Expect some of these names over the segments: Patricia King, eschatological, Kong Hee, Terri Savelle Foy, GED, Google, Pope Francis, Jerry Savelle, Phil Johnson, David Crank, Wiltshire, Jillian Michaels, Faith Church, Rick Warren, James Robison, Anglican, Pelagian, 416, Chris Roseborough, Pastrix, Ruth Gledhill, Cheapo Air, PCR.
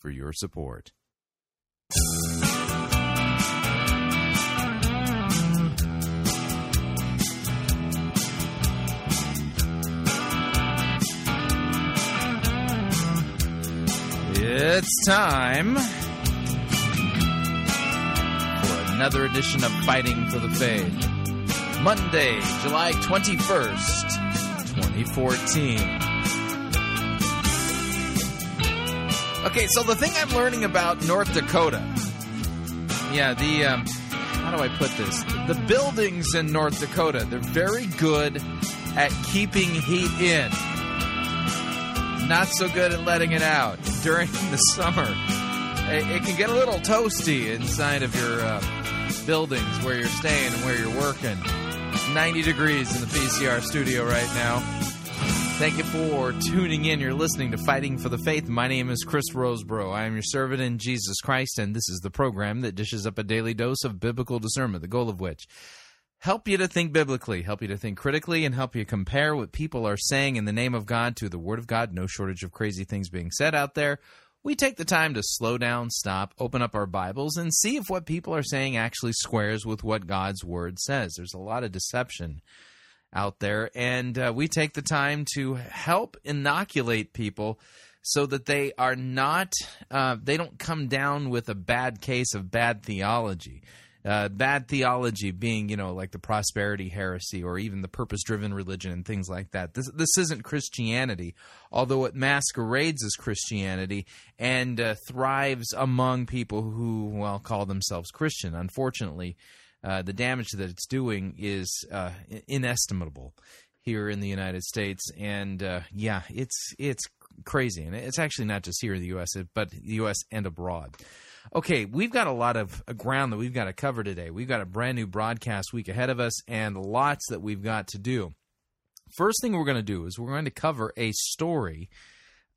for your support. It's time for another edition of Fighting for the Faith. Monday, July 21st, 2014. Okay, so the thing I'm learning about North Dakota, how do I put this? The buildings in North Dakota, they're very good at keeping heat in. Not so good at letting it out during the summer. It can get a little toasty inside of your buildings where you're staying and where you're working. 90 degrees in the PCR studio right now. Thank you for tuning in. You're listening to Fighting for the Faith. My name is Chris Roseborough. I am your servant in Jesus Christ, and this is the program that dishes up a daily dose of biblical discernment, the goal of which help you to think biblically, help you to think critically, and help you compare what people are saying in the name of God to the Word of God. No shortage of crazy things being said out there. We take the time to slow down, stop, open up our Bibles, and see if what people are saying actually squares with what God's Word says. There's a lot of deception out there, and we take the time to help inoculate people so that they are not, they don't come down with a bad case of bad theology. Bad theology being, like the prosperity heresy or even the purpose-driven religion and things like that. This isn't Christianity, although it masquerades as Christianity and thrives among people who, call themselves Christian. Unfortunately, the damage that it's doing is inestimable here in the United States, and it's crazy, and it's actually not just here in the U.S., but the U.S. and abroad. Okay, we've got a lot of ground that we've got to cover today. We've got a brand new broadcast week ahead of us, and lots that we've got to do. First thing we're going to do is we're going to cover a story.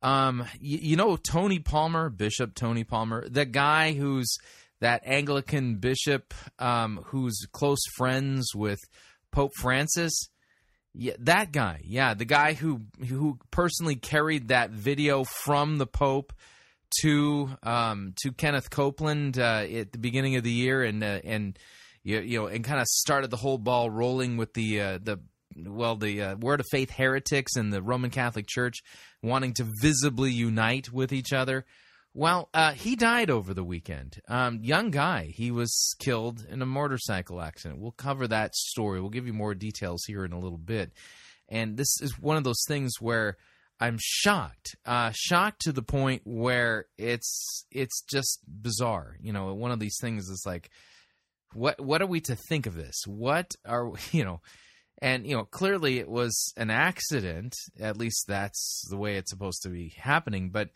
Tony Palmer, Bishop Tony Palmer, the guy who's that Anglican bishop who's close friends with Pope Francis, the guy who personally carried that video from the Pope to Kenneth Copeland at the beginning of the year, and kind of started the whole ball rolling with the Word of Faith heretics and the Roman Catholic Church wanting to visibly unite with each other. Well, he died over the weekend. Young guy. He was killed in a motorcycle accident. We'll cover that story. We'll give you more details here in a little bit. And this is one of those things where I'm shocked. Shocked to the point where it's just bizarre. One of these things is like, what are we to think of this? What are, And, clearly it was an accident. At least that's the way it's supposed to be happening. But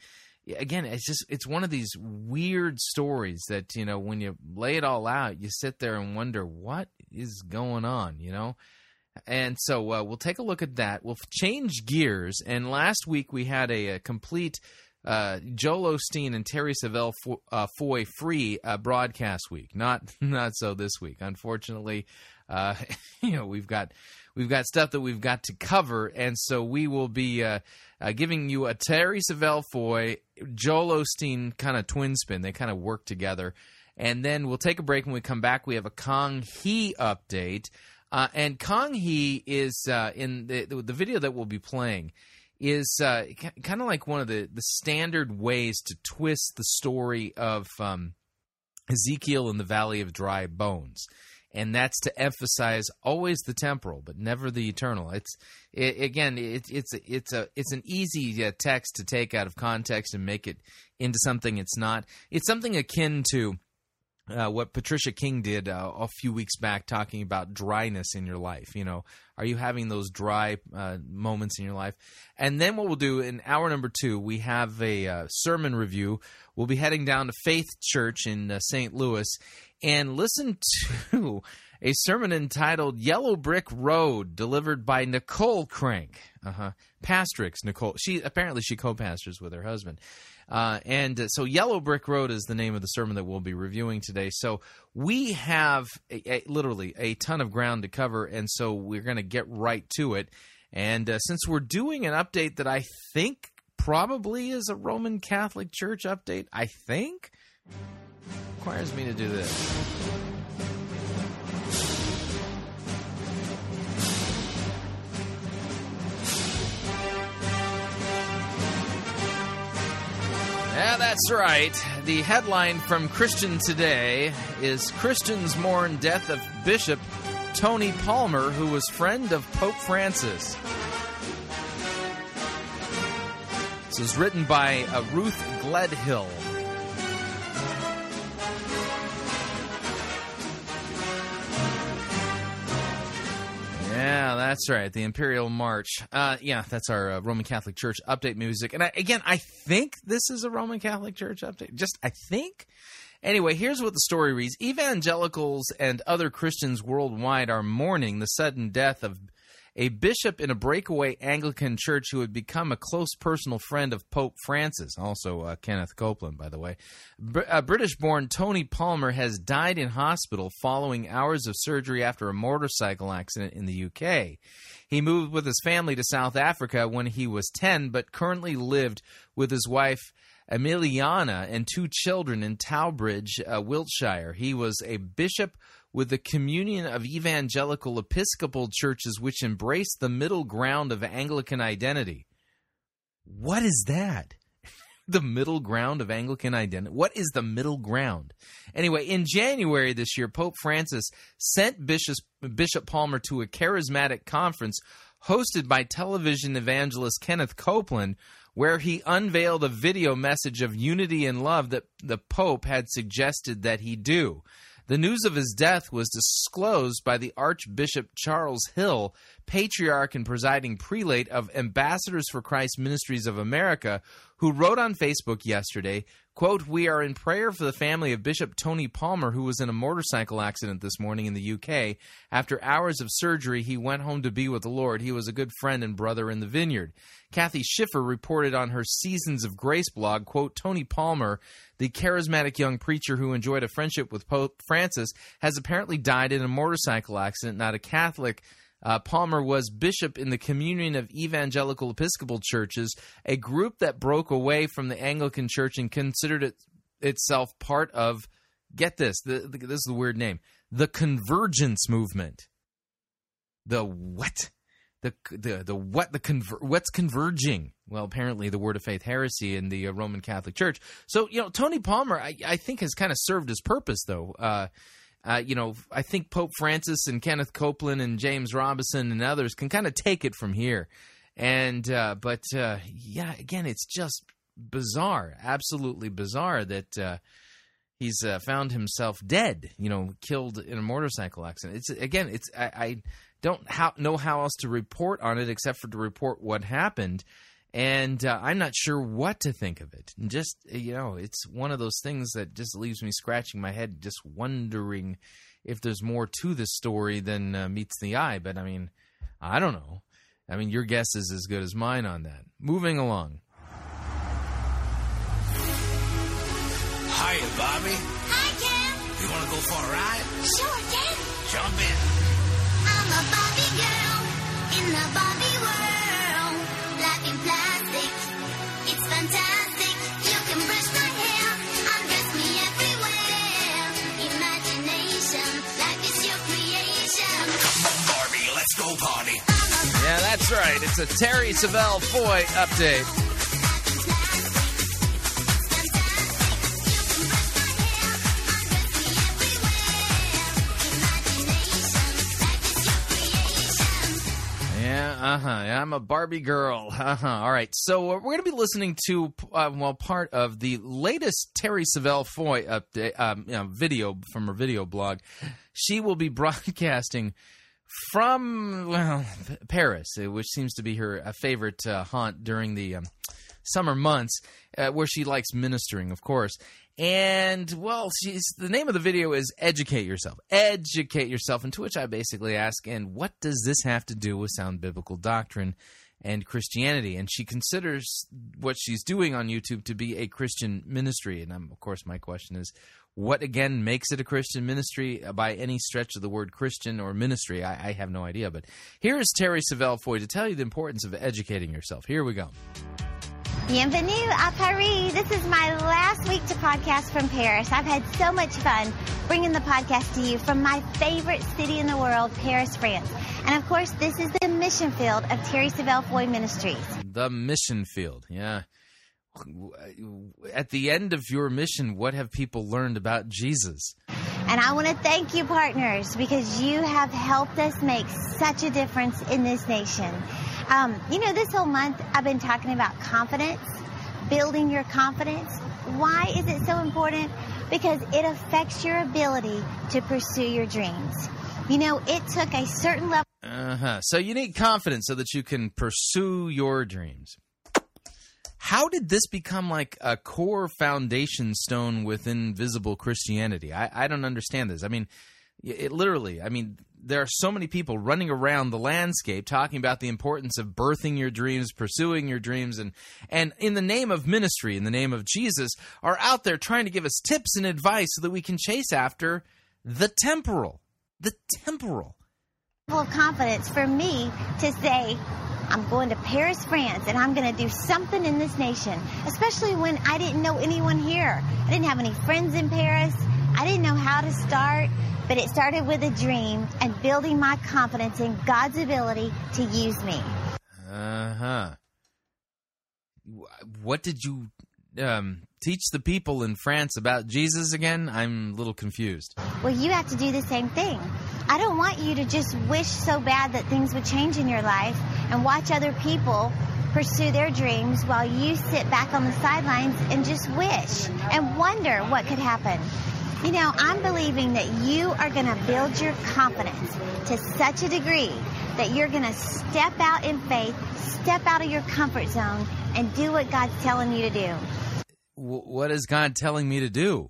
again, it's one of these weird stories that, when you lay it all out, you sit there and wonder what is going on, And so we'll take a look at that. We'll change gears. And last week we had a complete Joel Osteen and Terri Savelle Foy free broadcast week. Not so this week, unfortunately. We've got stuff that we've got to cover, and so we will be giving you a Terri Savelle Foy, Joel Osteen kind of twin spin. They kind of work together. And then we'll take a break. When we come back, we have a Kong Hee update. And Kong Hee is in the video that we'll be playing is kind of like one of the standard ways to twist the story of Ezekiel in the Valley of Dry Bones. And that's to emphasize always the temporal, but never the eternal. It's an easy text to take out of context and make it into something it's not. It's something akin to what Patricia King did a few weeks back, talking about dryness in your life. Are you having those dry moments in your life? And then what we'll do in hour number 2, we have a sermon review We'll be heading down to Faith Church in St. Louis and listen to a sermon entitled Yellow Brick Road, delivered by Nicole Crank. Pastrix, Nicole. She co-pastors with her husband. So Yellow Brick Road is the name of the sermon that we'll be reviewing today. So we have literally a ton of ground to cover, and so we're going to get right to it. And since we're doing an update that I think probably is a Roman Catholic Church update, I think, requires me to do this. Yeah, that's right. The headline from Christian Today is Christians mourn death of Bishop Tony Palmer, who was friend of Pope Francis. This is written by Ruth Gledhill. Yeah, that's right. The Imperial March. That's our Roman Catholic Church update music. And I think this is a Roman Catholic Church update. Just, I think. Anyway, here's what the story reads. Evangelicals and other Christians worldwide are mourning the sudden death of a bishop in a breakaway Anglican church who had become a close personal friend of Pope Francis, also Kenneth Copeland, by the way. British-born Tony Palmer has died in hospital following hours of surgery after a motorcycle accident in the UK. He moved with his family to South Africa when he was 10, but currently lived with his wife, Emiliana, and two children in Towbridge, Wiltshire. He was a bishop with the Communion of Evangelical Episcopal Churches, which embraced the middle ground of Anglican identity. What is that? The middle ground of Anglican identity. What is the middle ground? Anyway, in January this year, Pope Francis sent Bishop Palmer to a charismatic conference hosted by television evangelist Kenneth Copeland, where he unveiled a video message of unity and love that the Pope had suggested that he do. The news of his death was disclosed by the Archbishop Charles Hill, patriarch and presiding prelate of Ambassadors for Christ Ministries of America, who wrote on Facebook yesterday, quote, "We are in prayer for the family of Bishop Tony Palmer, who was in a motorcycle accident this morning in the UK. After hours of surgery, he went home to be with the Lord. He was a good friend and brother in the vineyard." Kathy Schiffer reported on her Seasons of Grace blog, quote, "Tony Palmer, the charismatic young preacher who enjoyed a friendship with Pope Francis, has apparently died in a motorcycle accident, not a Catholic. Palmer was bishop in the Communion of Evangelical Episcopal Churches, a group that broke away from the Anglican Church and considered itself part of, get this, this is the weird name, the Convergence Movement." The what? What's converging? Well, apparently the Word of Faith heresy in the Roman Catholic Church. So, Tony Palmer, I think, has kind of served his purpose, though. I think Pope Francis and Kenneth Copeland and James Robison and others can kind of take it from here. And again, it's just bizarre, absolutely bizarre that he's found himself dead, killed in a motorcycle accident. I don't know how else to report on it except for to report what happened. And I'm not sure what to think of it. And just, it's one of those things that just leaves me scratching my head, just wondering if there's more to this story than meets the eye. But, I don't know. Your guess is as good as mine on that. Moving along. Hiya, Bobby. Hi, Kev. You want to go for a ride? Sure, Kev. Jump in. I'm a Bobby girl in the Bobby world. Plastic, it's fantastic. You can brush my hair, undress me everywhere. Imagination, life is your creation. Barbie, let's go party. Yeah, that's right. It's a Terri Savelle Foy update. I'm a Barbie girl. All right. So we're going to be listening to, part of the latest Terri Savelle Foy update, video from her video blog. She will be broadcasting from Paris, which seems to be her favorite haunt during the summer months where she likes ministering, of course. And, well, the name of the video is Educate Yourself. Educate yourself, and to which I basically ask, and what does this have to do with sound biblical doctrine and Christianity? And she considers what she's doing on YouTube to be a Christian ministry. And, of course, my question is, what, again, makes it a Christian ministry by any stretch of the word Christian or ministry? I have no idea. But here is Terri Savelle Foy to tell you the importance of educating yourself. Here we go. Bienvenue à Paris. This is my last week to podcast from Paris. I've had so much fun bringing the podcast to you from my favorite city in the world, Paris, France. And, of course, this is the mission field of Terri Savelle Foy Ministries. The mission field, yeah. At the end of your mission, what have people learned about Jesus? And I want to thank you, partners, because you have helped us make such a difference in this nation. This whole month I've been talking about confidence, building your confidence. Why is it so important? Because it affects your ability to pursue your dreams. You know, it took a certain level. So you need confidence so that you can pursue your dreams. How did this become like a core foundation stone within visible Christianity? I don't understand this. I mean, it literally, there are so many people running around the landscape talking about the importance of birthing your dreams, pursuing your dreams, and in the name of ministry, in the name of Jesus, are out there trying to give us tips and advice so that we can chase after the temporal. The temporal. Well, confidence for me to say, I'm going to Paris, France, and I'm going to do something in this nation, especially when I didn't know anyone here. I didn't have any friends in Paris. I didn't know how to start, but it started with a dream and building my confidence in God's ability to use me. Uh-huh. What did you teach the people in France about Jesus again? I'm a little confused. Well, you have to do the same thing. I don't want you to just wish so bad that things would change in your life and watch other people pursue their dreams while you sit back on the sidelines and just wish and wonder what could happen. You know, I'm believing that you are going to build your confidence to such a degree that you're going to step out in faith, step out of your comfort zone, and do what God's telling you to do. What is God telling me to do?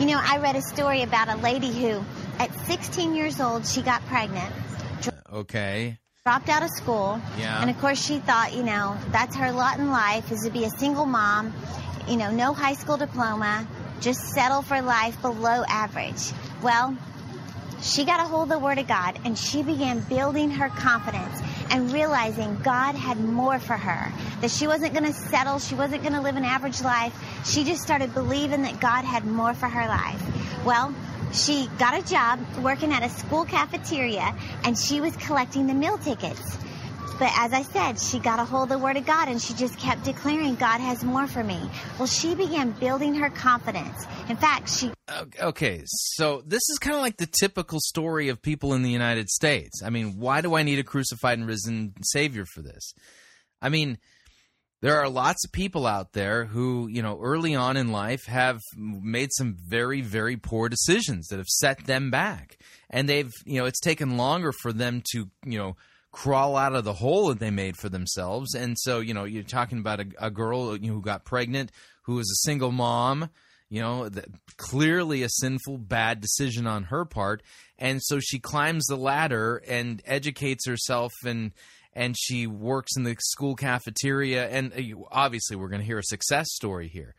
You know, I read a story about a lady who, at 16 years old, she got pregnant. Okay. Dropped out of school. Yeah. And, of course, she thought, you know, that's her lot in life is to be a single mom, you know, no high school diploma, just settle for life below average. Well, she got a hold of the Word of God, and she began building her confidence and realizing God had more for her, that she wasn't going to settle, she wasn't going to live an average life. She just started believing that God had more for her life. Well, she got a job working at a school cafeteria, and she was collecting the meal tickets. But as I said, she got a hold of the Word of God, and she just kept declaring, God has more for me. Well, she began building her confidence. In fact, she... Okay, so this is kind of like the typical story of people in the United States. I mean, why do I need a crucified and risen Savior for this? I mean, there are lots of people out there who, you know, early on in life have made some very, very poor decisions that have set them back. And they've, you know, it's taken longer for them to, you know, crawl out of the hole that they made for themselves. And so, you know, you're talking about a girl who got pregnant, who was a single mom, you know, clearly a sinful, bad decision on her part. And so she climbs the ladder and educates herself, and she works in the school cafeteria, and obviously we're going to hear a success story here.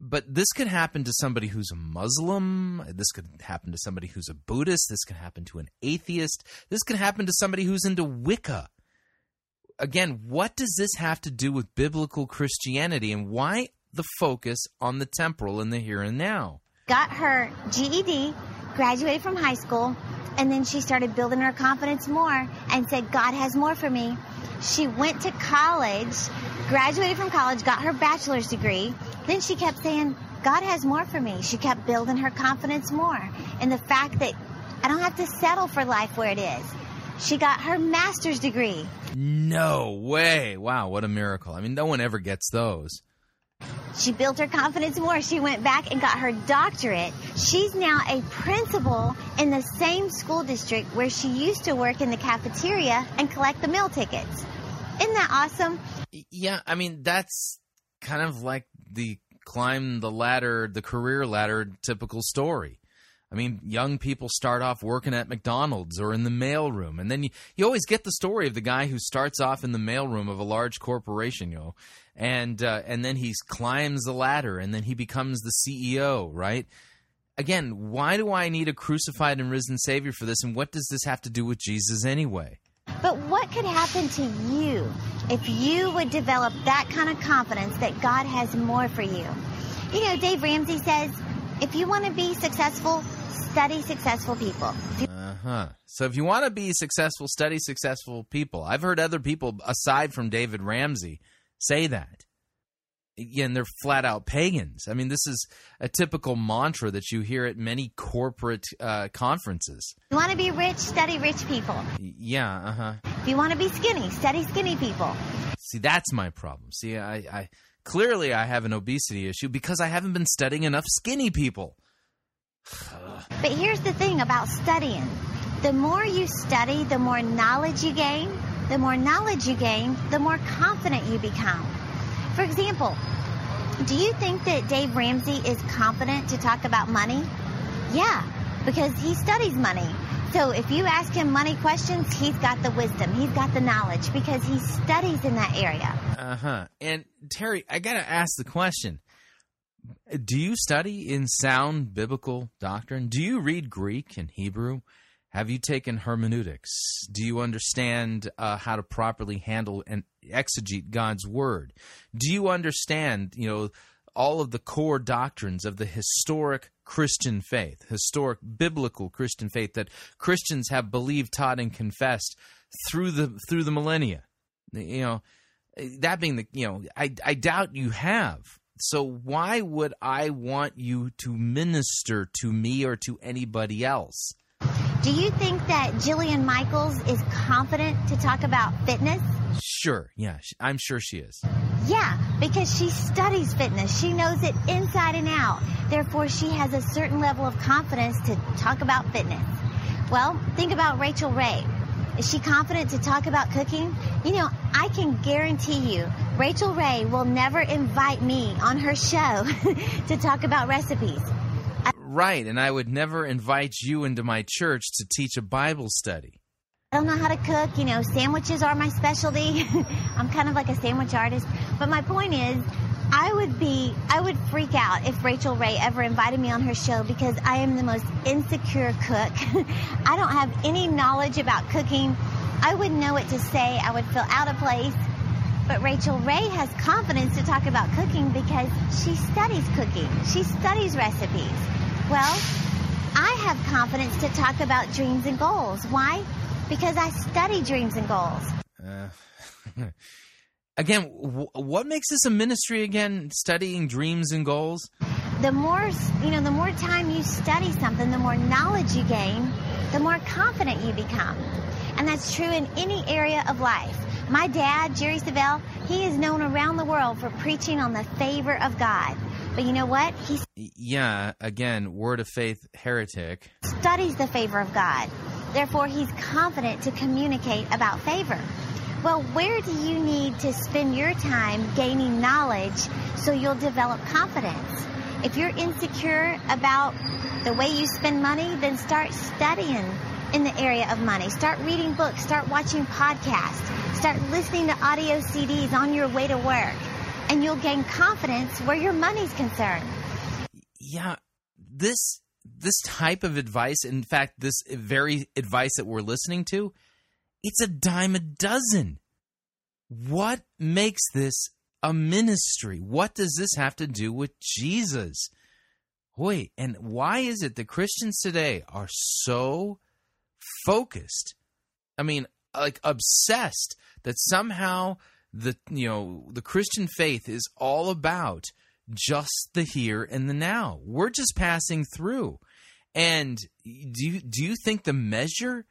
But this could happen to somebody who's a Muslim. This could happen to somebody who's a Buddhist. This could happen to an atheist. This could happen to somebody who's into Wicca. Again, what does this have to do with biblical Christianity, and why the focus on the temporal and the here and now? Got her GED, graduated from high school, and then she started building her confidence more and said, God has more for me. She went to college, graduated from college, got her bachelor's degree. Then she kept saying, God has more for me. She kept building her confidence more in the fact that I don't have to settle for life where it is. She got her master's degree. No way. Wow, what a miracle. I mean, no one ever gets those. She built her confidence more. She went back and got her doctorate. She's now a principal in the same school district where she used to work in the cafeteria and collect the meal tickets. Isn't that awesome? Yeah, I mean, that's kind of like the climb the ladder, the career ladder typical story. I mean, young people start off working at McDonald's or in the mailroom, and then you always get the story of the guy who starts off in the mailroom of a large corporation, and then he climbs the ladder, and then he becomes the CEO, right? Again, why do I need a crucified and risen Savior for this, and what does this have to do with Jesus anyway? But what could happen to you if you would develop that kind of confidence that God has more for you? You know, Dave Ramsey says, if you want to be successful, study successful people. So if you want to be successful, study successful people. I've heard other people, aside from David Ramsey, say that. And they're flat-out pagans. I mean, this is a typical mantra that you hear at many corporate conferences. You want to be rich, study rich people. Yeah, If you want to be skinny, study skinny people. See, that's my problem. See, Clearly, I have an obesity issue because I haven't been studying enough skinny people. But here's the thing about studying. The more you study, the more knowledge you gain. The more knowledge you gain, the more confident you become. For example, do you think that Dave Ramsey is confident to talk about money? Yeah, because he studies money. So if you ask him money questions, he's got the wisdom. He's got the knowledge because he studies in that area. And Terry, I got to ask the question. Do you study in sound biblical doctrine? Do you read Greek and Hebrew? Have you taken hermeneutics? Do you understand how to properly handle and exegete God's word? Do you understand, you know, all of the core doctrines of the historic Christian faith, historic biblical Christian faith that Christians have believed, taught, and confessed through the millennia? You know, that being the, you know, I doubt you have. So why would I want you to minister to me or to anybody else? Do you think that Jillian Michaels is confident to talk about fitness? Sure, yeah, I'm sure she is. Yeah, because she studies fitness. She knows it inside and out. Therefore, she has a certain level of confidence to talk about fitness. Well, think about Rachel Ray. Is she confident to talk about cooking? You know, I can guarantee you, Rachel Ray will never invite me on her show to talk about recipes. Right, and I would never invite you into my church to teach a Bible study. I don't know how to cook, you know, sandwiches are my specialty. I'm kind of like a sandwich artist. But my point is, I would freak out if Rachel Ray ever invited me on her show because I am the most insecure cook. I don't have any knowledge about cooking. I wouldn't know what to say. I would feel out of place. But Rachel Ray has confidence to talk about cooking because she studies cooking. She studies recipes. Well, I have confidence to talk about dreams and goals. Why? Because I study dreams and goals. Again, what makes this a ministry again, studying dreams and goals? The more, you know, the more time you study something, the more knowledge you gain, the more confident you become. And that's true in any area of life. My dad, Jerry Savelle, he is known around the world for preaching on the favor of God. But you know what? He's... Yeah, again, word of faith heretic. Studies the favor of God. Therefore, he's confident to communicate about favor. Well, where do you need to spend your time gaining knowledge so you'll develop confidence? If you're insecure about the way you spend money, then start studying in the area of money. Start reading books. Start watching podcasts. Start listening to audio CDs on your way to work. And you'll gain confidence where your money's concerned. Yeah, this type of advice, in fact, this very advice that we're listening to, it's a dime a dozen. What makes this a ministry? What does this have to do with Jesus? Wait, and why is it that Christians today are so focused, I mean, like obsessed, that somehow the Christian faith is all about just the here and the now? We're just passing through. And do you think the measure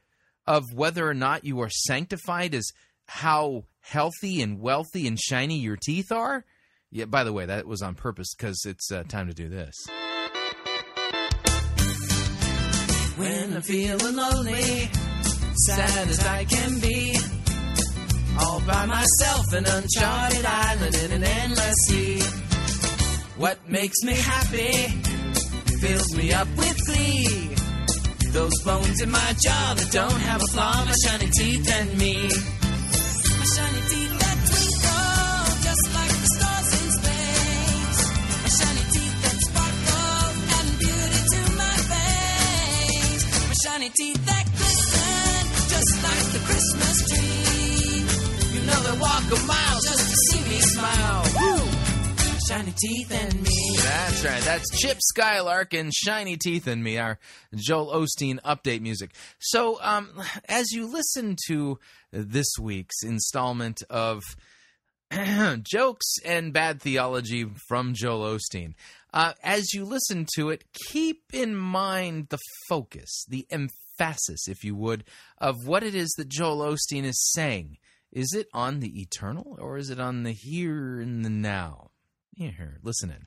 of whether or not you are sanctified is how healthy and wealthy and shiny your teeth are? Yeah, by the way, that was on purpose because it's time to do this. When I'm feeling lonely, sad as I can be, all by myself, an uncharted island in an endless sea. What makes me happy fills me up with glee. Those bones in my jaw that don't have a flaw, my shiny teeth and me. My shiny teeth that twinkle just like the stars in space. My shiny teeth that sparkle adding beauty to my face. My shiny teeth that glisten just like the Christmas tree. You know they walk a mile just to see me smile. Woo! Shiny Teeth and Me. That's right. That's Chip Skylark and Shiny Teeth and Me, our Joel Osteen update music. So as you listen to this week's installment of Jokes and Bad Theology from Joel Osteen, as you listen to it, keep in mind the focus, the emphasis, if you would, of what it is that Joel Osteen is saying. Is it on the eternal or is it on the here and the now? Here, listen in.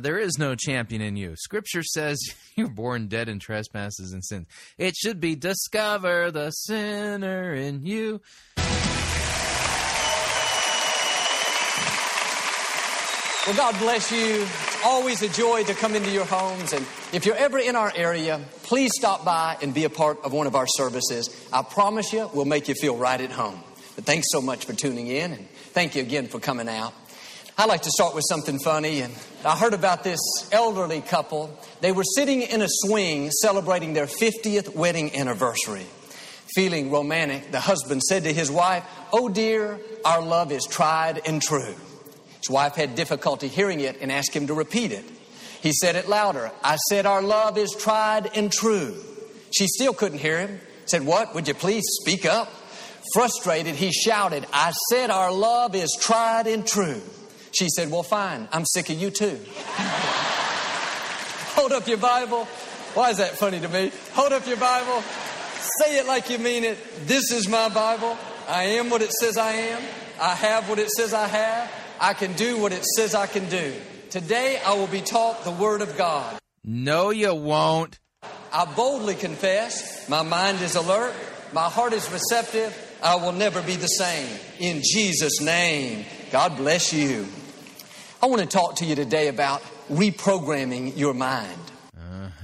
There is no champion in you. Scripture says you're born dead in trespasses and sins. It should be discover the sinner in you. Well, God bless you. It's always a joy to come into your homes. And if you're ever in our area, please stop by and be a part of one of our services. I promise you, we'll make you feel right at home. But thanks so much for tuning in, and thank you again for coming out. I'd like to start with something funny. And I heard about this elderly couple. They were sitting in a swing celebrating their 50th wedding anniversary. Feeling romantic, the husband said to his wife, "Oh dear, our love is tried and true." His wife had difficulty hearing it and asked him to repeat it. He said it louder. "I said, our love is tried and true." She still couldn't hear him. Said, "What? Would you please speak up?" Frustrated, he shouted, "I said, our love is tried and true." She said, "Well, fine. I'm sick of you too." Hold up your Bible. Why is that funny to me? Hold up your Bible. Say it like you mean it. This is my Bible. I am what it says I am. I have what it says I have. I can do what it says I can do. Today, I will be taught the Word of God. No, you won't. I boldly confess, my mind is alert, my heart is receptive, I will never be the same. In Jesus' name, God bless you. I want to talk to you today about reprogramming your mind.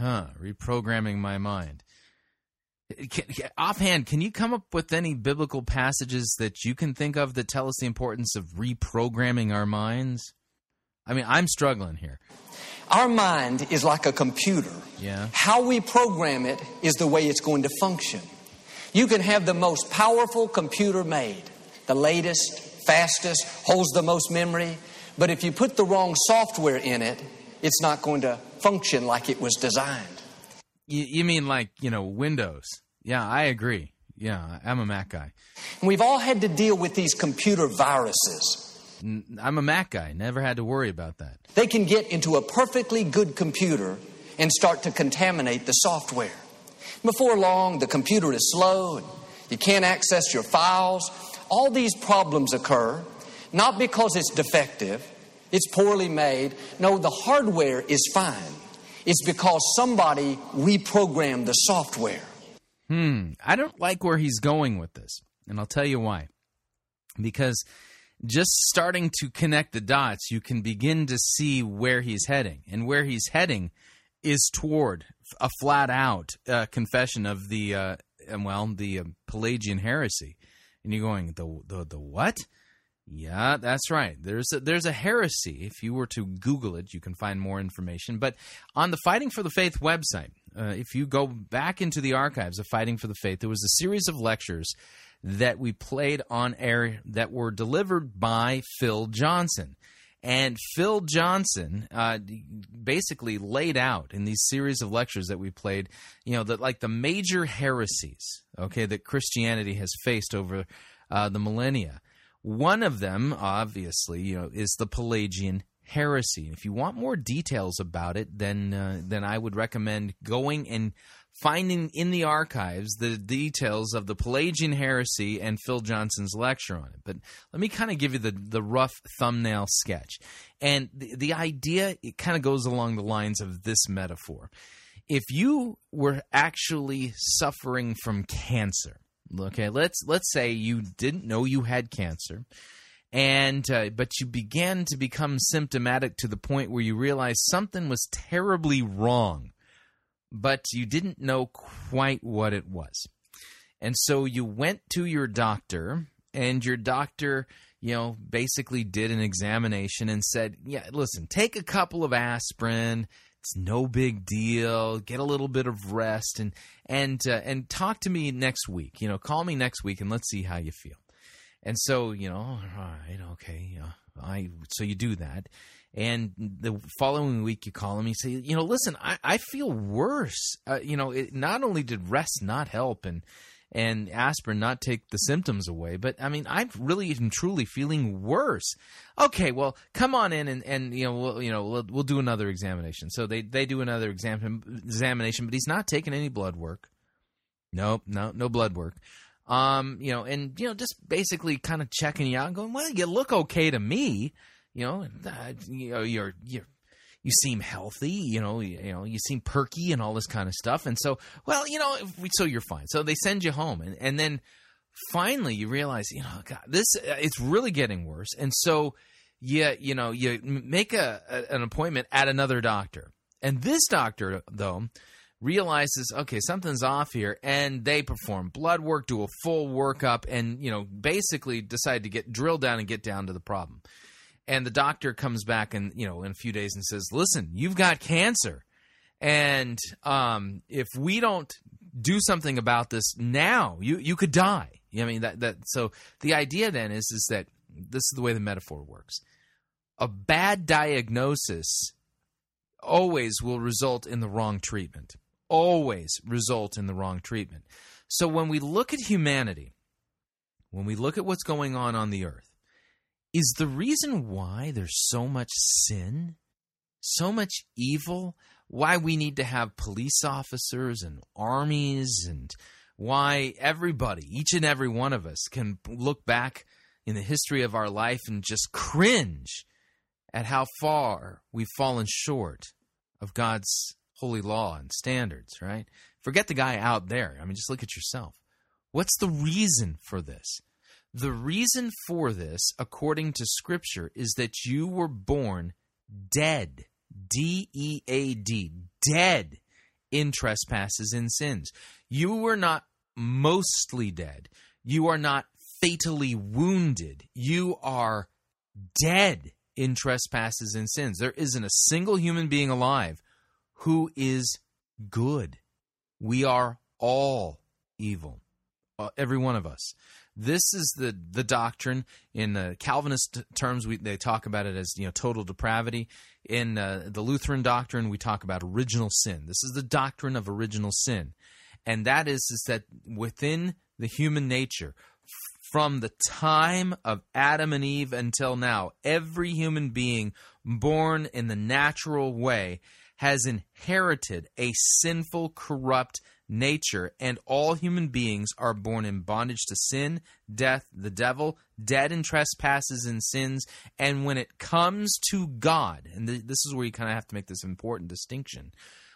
Reprogramming my mind. Offhand, can you come up with any biblical passages that you can think of that tell us the importance of reprogramming our minds? I mean, I'm struggling here. Our mind is like a computer. Yeah. How we program it is the way it's going to function. You can have the most powerful computer made, the latest, fastest, holds the most memory, but if you put the wrong software in it, it's not going to function like it was designed. You mean like, Windows? Yeah, I agree. Yeah, I'm a Mac guy. We've all had to deal with these computer viruses. I'm a Mac guy. Never had to worry about that. They can get into a perfectly good computer and start to contaminate the software. Before long, the computer is slow, and you can't access your files. All these problems occur, not because it's defective, it's poorly made. No, the hardware is fine. It's because somebody reprogrammed the software. I don't like where he's going with this, and I'll tell you why. Because just starting to connect the dots, you can begin to see where he's heading. And where he's heading is toward a flat-out confession of the Pelagian heresy. And you're going, the what? Yeah, that's right. There's a heresy. If you were to Google it, you can find more information. But on the Fighting for the Faith website, if you go back into the archives of Fighting for the Faith, there was a series of lectures that we played on air that were delivered by Phil Johnson. And Phil Johnson basically laid out in these series of lectures that we played, the major heresies, okay, that Christianity has faced over the millennia. One of them, obviously, is the Pelagian heresy. If you want more details about it, then I would recommend going and finding in the archives the details of the Pelagian heresy and Phil Johnson's lecture on it. But let me kind of give you the rough thumbnail sketch. And the idea, it kind of goes along the lines of this metaphor. if you were actually suffering from cancer, okay, let's say you didn't know you had cancer, and but you began to become symptomatic to the point where you realized something was terribly wrong, but you didn't know quite what it was. And so you went to your doctor, and your doctor, you know, basically did an examination and said, yeah, listen, take a couple of aspirin. It's no big deal. Get a little bit of rest and talk to me next week. You know, call me next week and let's see how you feel. And so, you know, all right, okay. You know, so you do that. And the following week you call him and you say, you know, listen, I feel worse. You know, not only did rest not help and aspirin not take the symptoms away, but I mean, I'm really and truly feeling worse. Okay, well, come on in and we'll do another examination. So they do another examination, but he's not taking any blood work. Nope, no blood work. Just basically kind of checking you out and going, well, you look okay to me. You seem healthy, you seem perky and all this kind of stuff. And so, well, so you're fine. So they send you home. And then finally you realize, God, it's really getting worse. And so, you make an appointment at another doctor. And this doctor, though, realizes, okay, something's off here. And they perform blood work, do a full workup, and, basically decide to drill down and get down to the problem. And the doctor comes back in a few days and says, listen, you've got cancer. And if we don't do something about this now, you could die. I mean, so the idea then is that this is the way the metaphor works. A bad diagnosis always will result in the wrong treatment. Always result in the wrong treatment. So when we look at humanity, when we look at what's going on the earth, is the reason why there's so much sin, so much evil, why we need to have police officers and armies, and why everybody, each and every one of us, can look back in the history of our life and just cringe at how far we've fallen short of God's holy law and standards, right? Forget the guy out there. I mean, just look at yourself. What's the reason for this? The reason for this, according to Scripture, is that you were born dead, D-E-A-D, dead in trespasses and sins. You were not mostly dead. You are not fatally wounded. You are dead in trespasses and sins. There isn't a single human being alive who is good. We are all evil, every one of us. This is the doctrine. In the Calvinist terms, they talk about it as total depravity. In the Lutheran doctrine, we talk about original sin. This is the doctrine of original sin. And that is that within the human nature, from the time of Adam and Eve until now, every human being born in the natural way has inherited a sinful, corrupt nature, and all human beings are born in bondage to sin, death, the devil, dead in trespasses and sins. And when it comes to God, and this is where you kind of have to make this important distinction,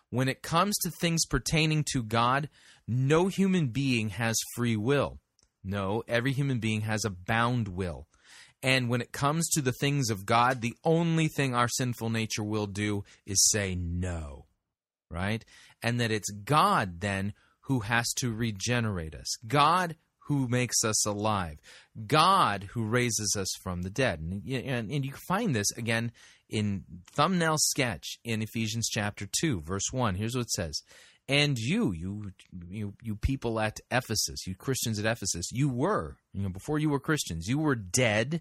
when it comes to things pertaining to God, no human being has free will. No, every human being has a bound will. And when it comes to the things of God, the only thing our sinful nature will do is say no, right? And that it's God then who has to regenerate us, God who makes us alive, God who raises us from the dead. And you find this, again, in thumbnail sketch in Ephesians chapter 2, verse 1. Here's what it says. And you people at Ephesus, you Christians at Ephesus, you were, before you were Christians, you were dead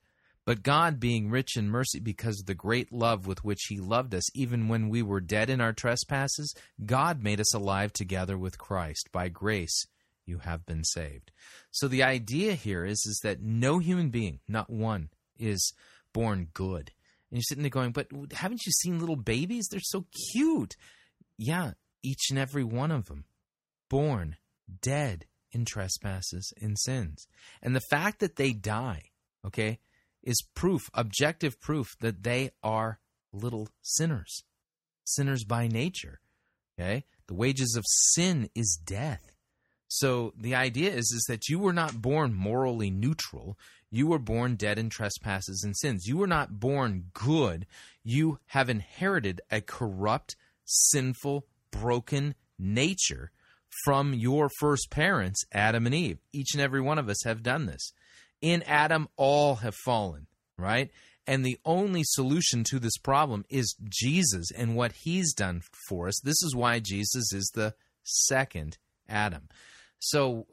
But God, being rich in mercy because of the great love with which he loved us, even when we were dead in our trespasses, God made us alive together with Christ. By grace you have been saved. So the idea here is that no human being, not one, is born good. And you're sitting there going, but haven't you seen little babies? They're so cute. Yeah, each and every one of them, born dead in trespasses and sins. And the fact that they die, okay, is proof, objective proof, that they are little sinners, sinners by nature, okay? The wages of sin is death. So the idea is that you were not born morally neutral. You were born dead in trespasses and sins. You were not born good. You have inherited a corrupt, sinful, broken nature from your first parents, Adam and Eve. Each and every one of us have done this. In Adam, all have fallen, right? And the only solution to this problem is Jesus and what he's done for us. This is why Jesus is the second Adam. So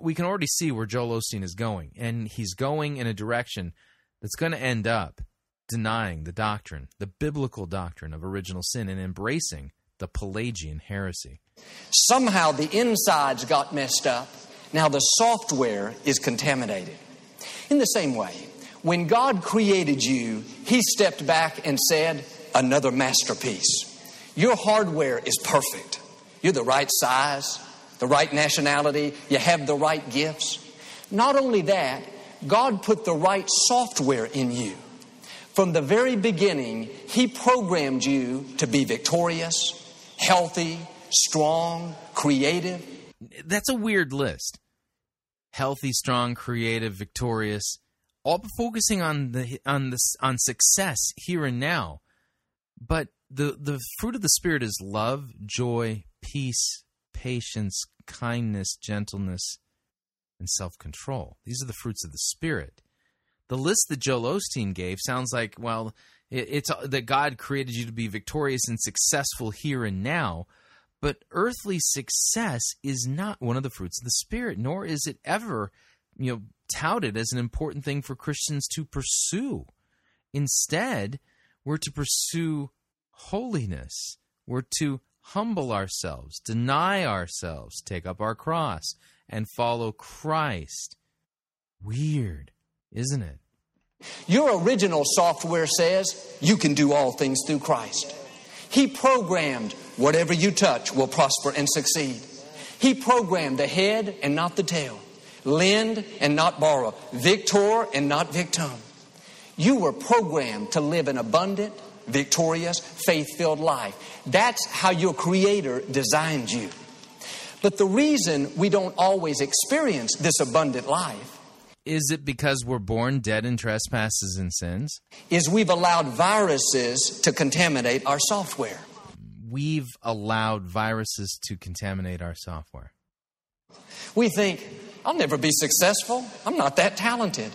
we can already see where Joel Osteen is going, and he's going in a direction that's going to end up denying the doctrine, the biblical doctrine of original sin, and embracing the Pelagian heresy. Somehow the insides got messed up. Now the software is contaminated. In the same way, when God created you, He stepped back and said, another masterpiece. Your hardware is perfect. You're the right size, the right nationality. You have the right gifts. Not only that, God put the right software in you. From the very beginning, He programmed you to be victorious, healthy, strong, creative. That's a weird list. Healthy, strong, creative, victorious, all focusing on success here and now. But the fruit of the Spirit is love, joy, peace, patience, kindness, gentleness, and self-control. These are the fruits of the Spirit. The list that Joel Osteen gave sounds like, well, it's that God created you to be victorious and successful here and now, but earthly success is not one of the fruits of the Spirit, nor is it ever, touted as an important thing for Christians to pursue. Instead, we're to pursue holiness. We're to humble ourselves, deny ourselves, take up our cross, and follow Christ. Weird, isn't it? Your original software says you can do all things through Christ. He programmed whatever you touch will prosper and succeed. He programmed the head and not the tail. Lend and not borrow. Victor and not victim. You were programmed to live an abundant, victorious, faith-filled life. That's how your Creator designed you. But the reason we don't always experience this abundant life, is it because we're born dead in trespasses and sins? Is we've allowed viruses to contaminate our software. We've allowed viruses to contaminate our software. We think, I'll never be successful. I'm not that talented.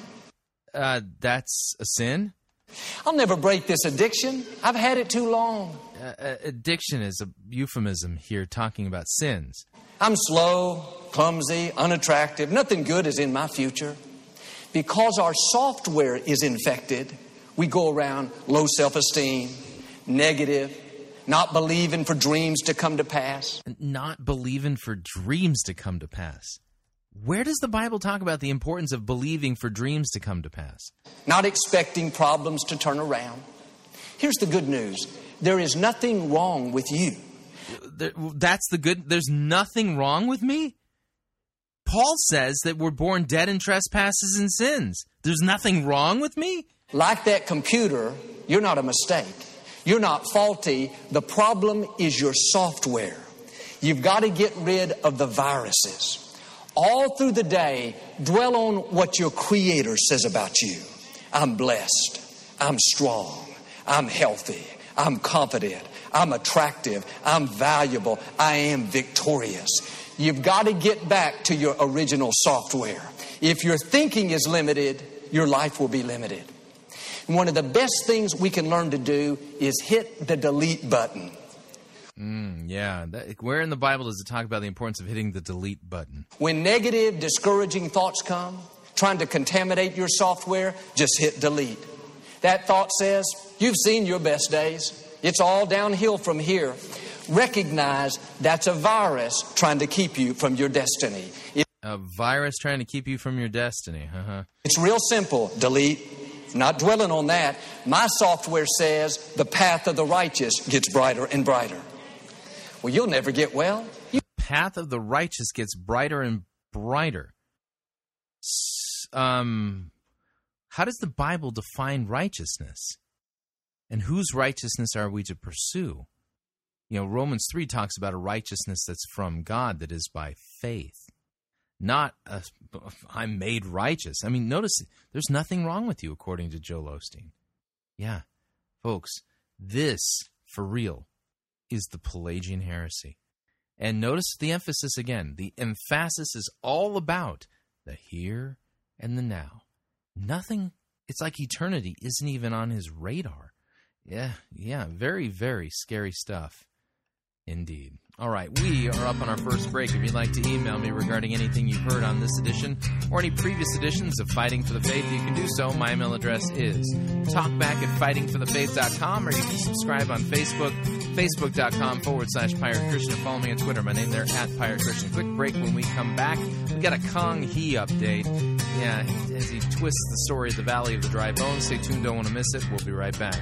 That's a sin? I'll never break this addiction. I've had it too long. Addiction is a euphemism here talking about sins. I'm slow, clumsy, unattractive. Nothing good is in my future. Because our software is infected, we go around low self-esteem, negative, not believing for dreams to come to pass. Not believing for dreams to come to pass. Where does the Bible talk about the importance of believing for dreams to come to pass? Not expecting problems to turn around. Here's the good news. There is nothing wrong with you. That's the good. There's nothing wrong with me? Paul says that we're born dead in trespasses and sins. There's nothing wrong with me? Like that computer, you're not a mistake. You're not faulty. The problem is your software. You've got to get rid of the viruses. All through the day, dwell on what your Creator says about you. I'm blessed. I'm strong. I'm healthy. I'm confident. I'm attractive. I'm valuable. I am victorious. You've got to get back to your original software. If your thinking is limited, your life will be limited. And one of the best things we can learn to do is hit the delete button. Yeah. Where in the Bible does it talk about the importance of hitting the delete button? When negative, discouraging thoughts come, trying to contaminate your software, just hit delete. That thought says, you've seen your best days. It's all downhill from here. Recognize that's a virus trying to keep you from your destiny. A virus trying to keep you from your destiny. It's real simple. Delete, Not dwelling on that. My software says the path of the righteous gets brighter and brighter. Well, you'll never get well. The path of the righteous gets brighter and brighter. How does the Bible define righteousness? And whose righteousness are we to pursue? You know, Romans 3 talks about a righteousness that's from God, that is by faith. Not, I'm made righteous. I mean, notice, there's nothing wrong with you, according to Joel Osteen. Yeah, folks, this, for real, is the Pelagian heresy. And notice the emphasis again. The emphasis is all about the here and the now. Nothing, it's like eternity isn't even on his radar. Yeah, very, very scary stuff. Indeed. All right, we are up on our first break. If you'd like to email me regarding anything you've heard on this edition or any previous editions of Fighting for the Faith, you can do so. My email address is talkback@fightingforthefaith.com, or you can subscribe on Facebook, facebook.com/PirateChristian. Follow me on Twitter. My name there, @PirateChristian. Quick break. When we come back, we've got a Kong Hee update. Yeah, as he twists the story of the Valley of the Dry Bones. Stay tuned. Don't want to miss it. We'll be right back.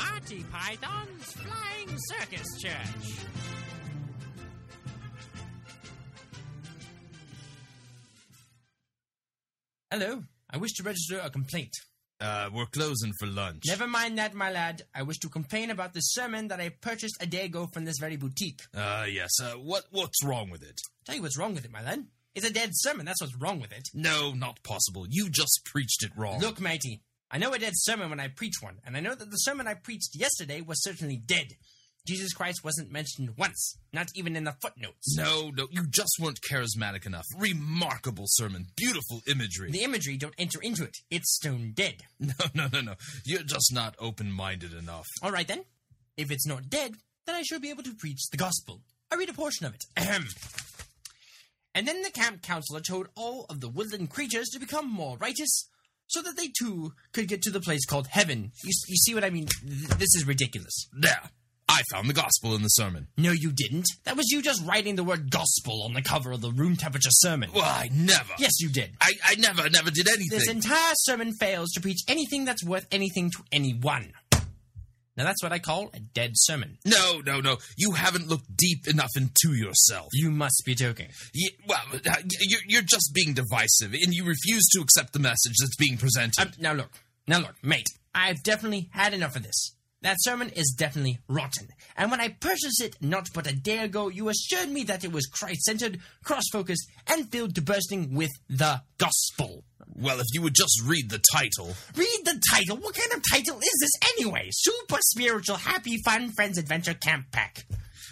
Monty Python's Flying Circus Church. Hello, I wish to register a complaint. We're closing for lunch. Never mind that, my lad. I wish to complain about the sermon that I purchased a day ago from this very boutique. Yes. What's wrong with it? Tell you what's wrong with it, my lad. It's a dead sermon, that's what's wrong with it. No, not possible. You just preached it wrong. Look, matey, I know a dead sermon when I preach one, and I know that the sermon I preached yesterday was certainly dead. Jesus Christ wasn't mentioned once, not even in the footnotes. No, you just weren't charismatic enough. Remarkable sermon, beautiful imagery. The imagery, don't enter into it. It's stone dead. No. You're just not open-minded enough. All right, then. If it's not dead, then I shall be able to preach the gospel. I read a portion of it. Ahem. And then the camp counselor told all of the woodland creatures to become more righteous, so that they too could get to the place called heaven. You see what I mean? This is ridiculous. There. I found the gospel in the sermon. No, you didn't. That was you just writing the word gospel on the cover of the room temperature sermon. Well, I never. Yes, you did. I never did anything. This entire sermon fails to preach anything that's worth anything to anyone. Now, that's what I call a dead sermon. No. You haven't looked deep enough into yourself. You must be joking. You're just being divisive, and you refuse to accept the message that's being presented. Now look, mate. I've definitely had enough of this. That sermon is definitely rotten. And when I purchased it not but a day ago, you assured me that it was Christ-centered, cross-focused, and filled to bursting with the gospel. Well, if you would just read the title. Read the title? What kind of title is this anyway? Super Spiritual Happy Fun Friends Adventure Camp Pack.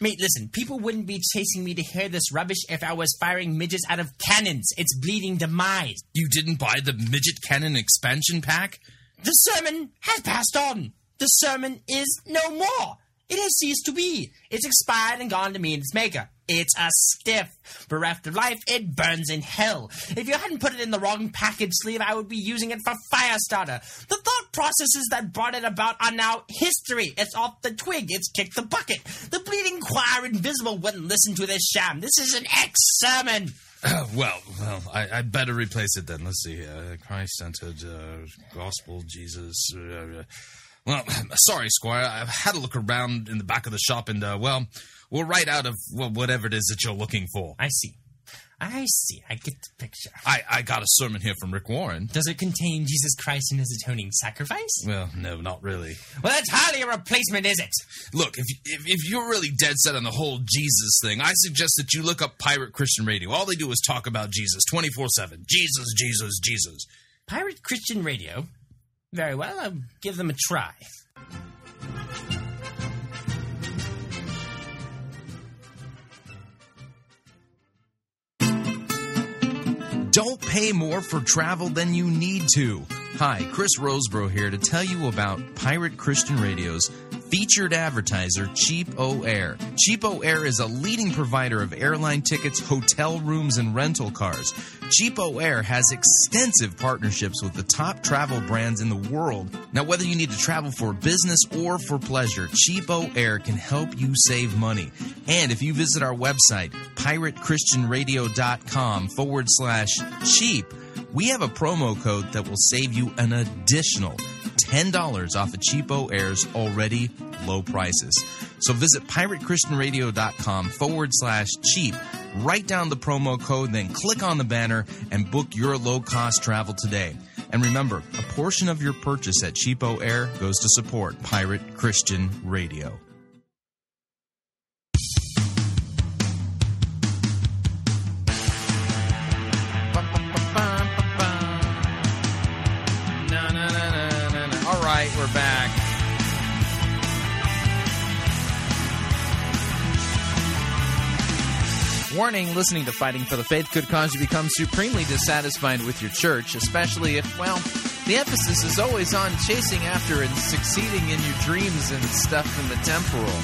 Mate, listen, people wouldn't be chasing me to hear this rubbish if I was firing midgets out of cannons. It's bleeding demise. You didn't buy the midget cannon expansion pack? The sermon has passed on. The sermon is no more. It has ceased to be. It's expired and gone to meet its maker. It's a stiff. Bereft of life, it burns in hell. If you hadn't put it in the wrong package sleeve, I would be using it for fire starter. The thought processes that brought it about are now history. It's off the twig. It's kicked the bucket. The bleeding choir invisible wouldn't listen to this sham. This is an ex-sermon. I better replace it then. Let's see. Christ-centered, gospel, Jesus... Well, sorry, Squire. I've had a look around in the back of the shop, and, well, we're right out of whatever it is that you're looking for. I see. I get the picture. I got a sermon here from Rick Warren. Does it contain Jesus Christ and his atoning sacrifice? Well, no, not really. Well, that's hardly a replacement, is it? Look, if you're really dead set on the whole Jesus thing, I suggest that you look up Pirate Christian Radio. All they do is talk about Jesus 24/7. Jesus, Jesus, Jesus. Pirate Christian Radio? Very well, I'll give them a try. Don't pay more for travel than you need to. Hi, Chris Roseborough here to tell you about Pirate Christian Radio's featured advertiser, Cheapo Air. Cheapo Air is a leading provider of airline tickets, hotel rooms, and rental cars. Cheapo Air has extensive partnerships with the top travel brands in the world. Now, whether you need to travel for business or for pleasure, Cheapo Air can help you save money. And if you visit our website, piratechristianradio.com/cheap, we have a promo code that will save you an additional $10 off of Cheapo Air's already low prices. So visit piratechristianradio.com/cheap, write down the promo code, then click on the banner and book your low-cost travel today. And remember, a portion of your purchase at Cheapo Air goes to support Pirate Christian Radio. We're back. Warning, listening to Fighting for the Faith could cause you to become supremely dissatisfied with your church, especially if, well, the emphasis is always on chasing after and succeeding in your dreams and stuff in the temporal.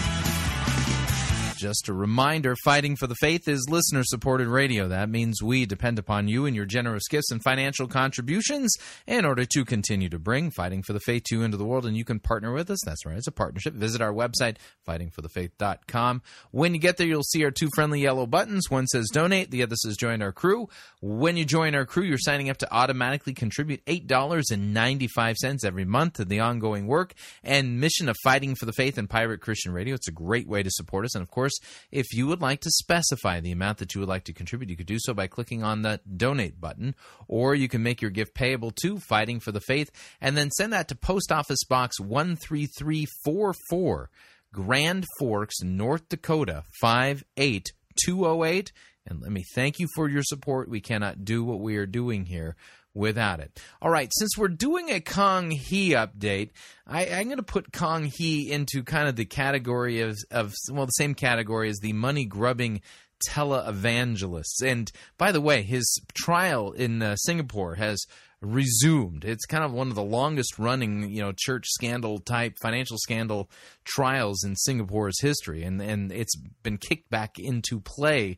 Just a reminder, Fighting for the Faith is listener-supported radio. That means we depend upon you and your generous gifts and financial contributions in order to continue to bring Fighting for the Faith to you into the world, and you can partner with us. That's right, it's a partnership. Visit our website, fightingforthefaith.com. When you get there, you'll see our two friendly yellow buttons. One says donate, the other says join our crew. When you join our crew, you're signing up to automatically contribute $8.95 every month to the ongoing work and mission of Fighting for the Faith and Pirate Christian Radio. It's a great way to support us, and of course, if you would like to specify the amount that you would like to contribute, you could do so by clicking on the donate button, or you can make your gift payable to Fighting for the Faith, and then send that to Post Office Box 13344, Grand Forks, North Dakota 58208. And let me thank you for your support. We cannot do what we are doing here without it. All right, since we're doing a Kong Hee update, I'm going to put Kong Hee into kind of the category of the same category as the money-grubbing televangelists. And by the way, his trial in Singapore has resumed. It's kind of one of the longest-running, church scandal-type, financial scandal trials in Singapore's history, and it's been kicked back into play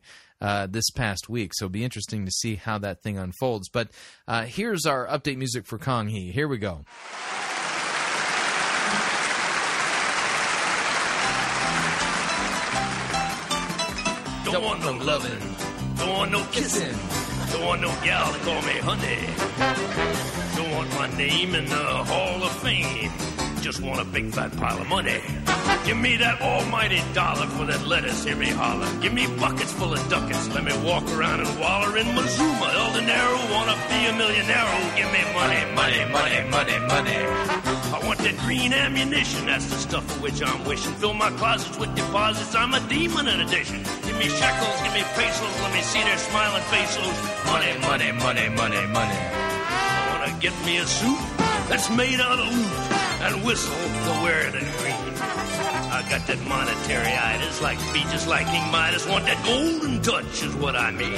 this past week, so it'll be interesting to see how that thing unfolds. But here's our update music for Kong Hee. Here we go. Don't want no loving, don't want no kissing, don't want no gal to call me honey, don't want my name in the Hall of Fame, just want a big fat pile of money. Give me that almighty dollar for that lettuce, hear me holler. Give me buckets full of ducats, let me walk around and waller in Mazuma, El Dinero, wanna be a millionaire. Give me money, money, money, money, money. I want that green ammunition, that's the stuff for which I'm wishing. Fill my closets with deposits, I'm a demon in addition. Give me shekels, give me pesos, let me see their smiling faces. Money, money, money, money, money. I wanna get me a suit that's made out of loot and whistle to wear it in green. I got that monetary itis, like be just like King Midas. Want that golden touch is what I mean.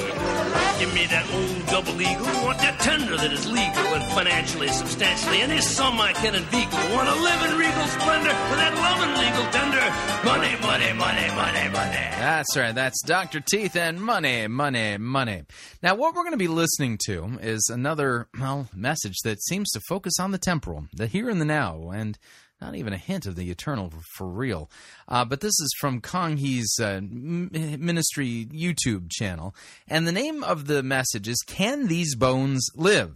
Give me that old double eagle. Want that tender that is legal and financially, substantially, any sum I can inveigle. Want to live in regal splendor with that loving legal tender. Money, money, money, money, money. That's right. That's Dr. Teeth and money, money, money. Now, what we're going to be listening to is another message that seems to focus on the temporal, the here and the now, and not even a hint of the eternal for real. But this is from Kong Hee's ministry YouTube channel. And the name of the message is Can These Bones Live?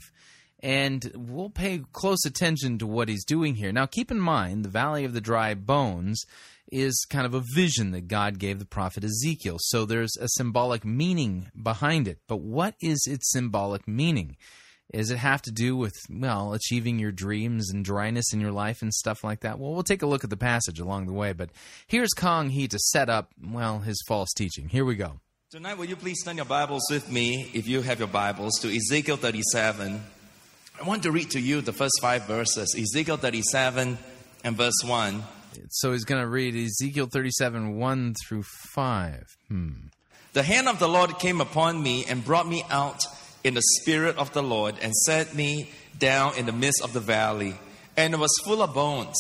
And we'll pay close attention to what he's doing here. Now, keep in mind, the Valley of the Dry Bones is kind of a vision that God gave the prophet Ezekiel. So there's a symbolic meaning behind it. But what is its symbolic meaning? Does it have to do with, well, achieving your dreams and dryness in your life and stuff like that? Well, we'll take a look at the passage along the way. But here's Kong Hee to set up, well, his false teaching. Here we go. Tonight, will you please turn your Bibles with me, if you have your Bibles, to Ezekiel 37. I want to read to you the first 5 verses, Ezekiel 37 and verse 1. So he's going to read Ezekiel 37, 1 through 5. The hand of the Lord came upon me and brought me out in the spirit of the Lord and set me down in the midst of the valley, and it was full of bones.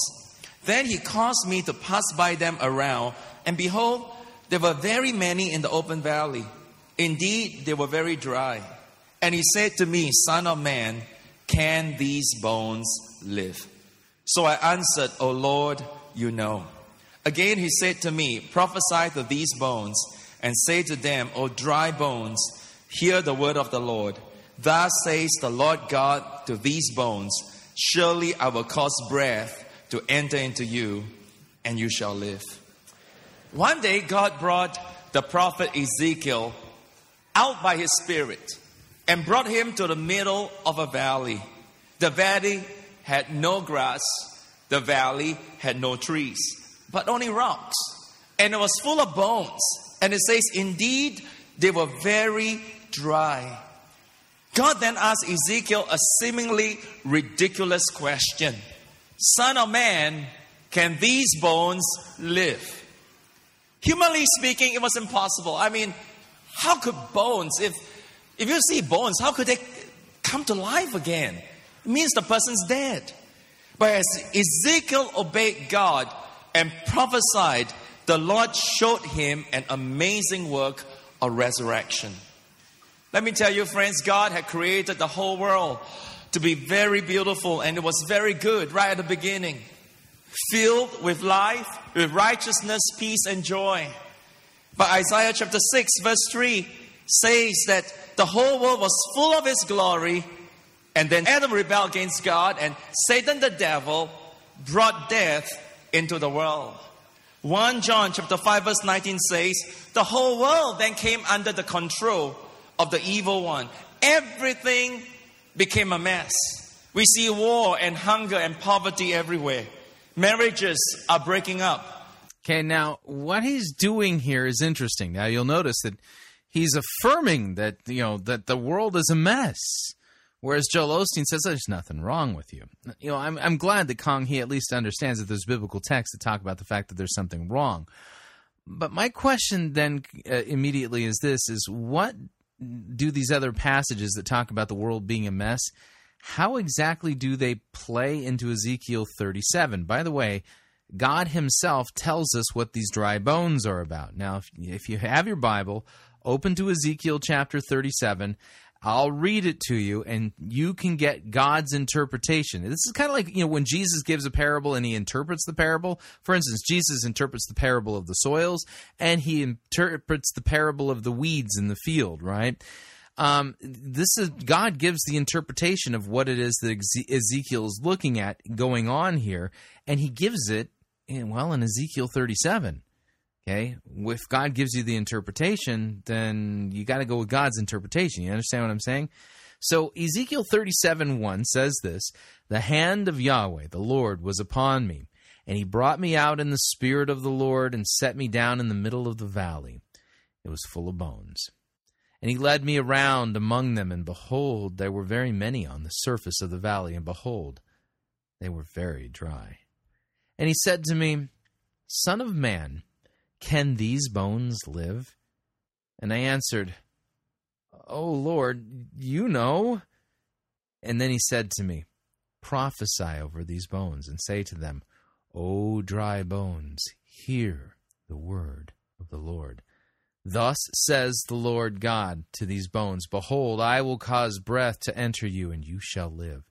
Then he caused me to pass by them around, and behold, there were very many in the open valley. Indeed, they were very dry. And he said to me, Son of man, can these bones live? So I answered, O Lord, you know. Again he said to me, prophesy to these bones, and say to them, O dry bones, hear the word of the Lord. Thus says the Lord God to these bones, surely I will cause breath to enter into you, and you shall live. One day God brought the prophet Ezekiel out by his spirit and brought him to the middle of a valley. The valley had no grass. The valley had no trees, but only rocks. And it was full of bones. And it says, indeed, they were very dry. God then asked Ezekiel a seemingly ridiculous question. Son of man, can these bones live? Humanly speaking, it was impossible. I mean, how could bones, if you see bones, how could they come to life again? It means the person's dead. But as Ezekiel obeyed God and prophesied, the Lord showed him an amazing work of resurrection. Let me tell you, friends, God had created the whole world to be very beautiful, and it was very good right at the beginning, filled with life, with righteousness, peace, and joy. But Isaiah chapter 6, verse 3 says that the whole world was full of his glory, and then Adam rebelled against God, and Satan the devil brought death into the world. 1 John chapter 5, verse 19 says, the whole world then came under the control of the evil one. Everything became a mess. We see war and hunger and poverty everywhere. Marriages are breaking up. Okay, now what he's doing here is interesting. Now you'll notice that he's affirming that, you know, that the world is a mess. Whereas Joel Osteen says, there's nothing wrong with you. You know, I'm glad that Kong Hee at least understands that there's biblical texts that talk about the fact that there's something wrong. But my question then immediately is this, is what do these other passages that talk about the world being a mess, how exactly do they play into Ezekiel 37? By the way, God himself tells us what these dry bones are about. Now, if you have your Bible, open to Ezekiel chapter 37. I'll read it to you, and you can get God's interpretation. This is kind of like, you know, when Jesus gives a parable and he interprets the parable. For instance, Jesus interprets the parable of the soils, and he interprets the parable of the weeds in the field, right? This is God gives the interpretation of what it is that Ezekiel is looking at going on here, and he gives it, in Ezekiel 37. Okay, if God gives you the interpretation, then you got to go with God's interpretation. You understand what I'm saying? So Ezekiel 37:1 says this, the hand of Yahweh, the Lord, was upon me, and he brought me out in the spirit of the Lord and set me down in the middle of the valley. It was full of bones. And he led me around among them, and behold, there were very many on the surface of the valley, and behold, they were very dry. And he said to me, Son of man, can these bones live? And I answered, O Lord, you know. And then he said to me, prophesy over these bones and say to them, O dry bones, hear the word of the Lord. Thus says the Lord God to these bones, behold, I will cause breath to enter you, and you shall live.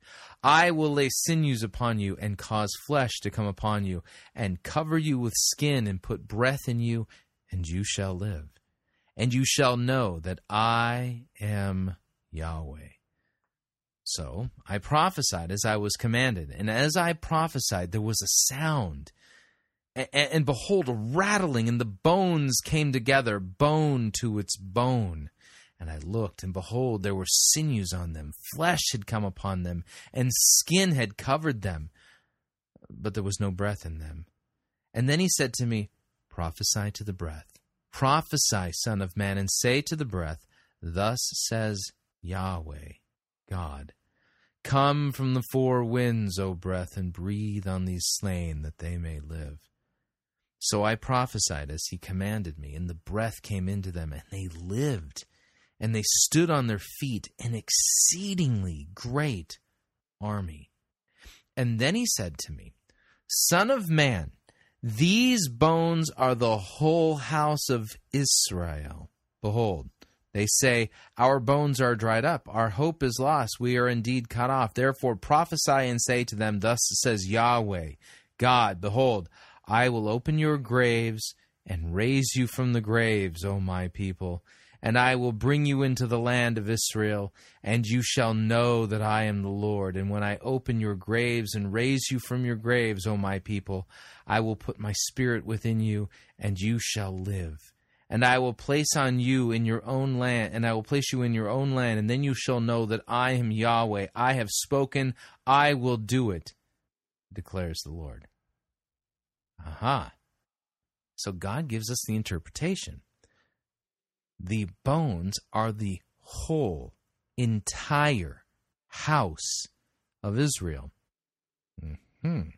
I will lay sinews upon you and cause flesh to come upon you, and cover you with skin and put breath in you, and you shall live. And you shall know that I am Yahweh. So I prophesied as I was commanded, and as I prophesied there was a sound, and behold, a rattling, and the bones came together, bone to its bone. And I looked, and behold, there were sinews on them, flesh had come upon them, and skin had covered them, but there was no breath in them. And then he said to me, prophesy to the breath. Prophesy, son of man, and say to the breath, thus says Yahweh, God, come from the four winds, O breath, and breathe on these slain that they may live. So I prophesied as he commanded me, and the breath came into them, and they lived, and they stood on their feet, an exceedingly great army. And then he said to me, son of man, these bones are the whole house of Israel. Behold, they say, our bones are dried up, our hope is lost, we are indeed cut off. Therefore prophesy and say to them, thus says Yahweh, God, behold, I will open your graves and raise you from the graves, O my people, and I will bring you into the land of Israel, and you shall know that I am the Lord. And when I open your graves and raise you from your graves, O my people, I will put my spirit within you, and you shall live. And I will place on you in your own land, and I will place you in your own land, and then you shall know that I am Yahweh. I have spoken, I will do it, declares the Lord. Aha. So God gives us the interpretation. The bones are the whole, entire house of Israel. And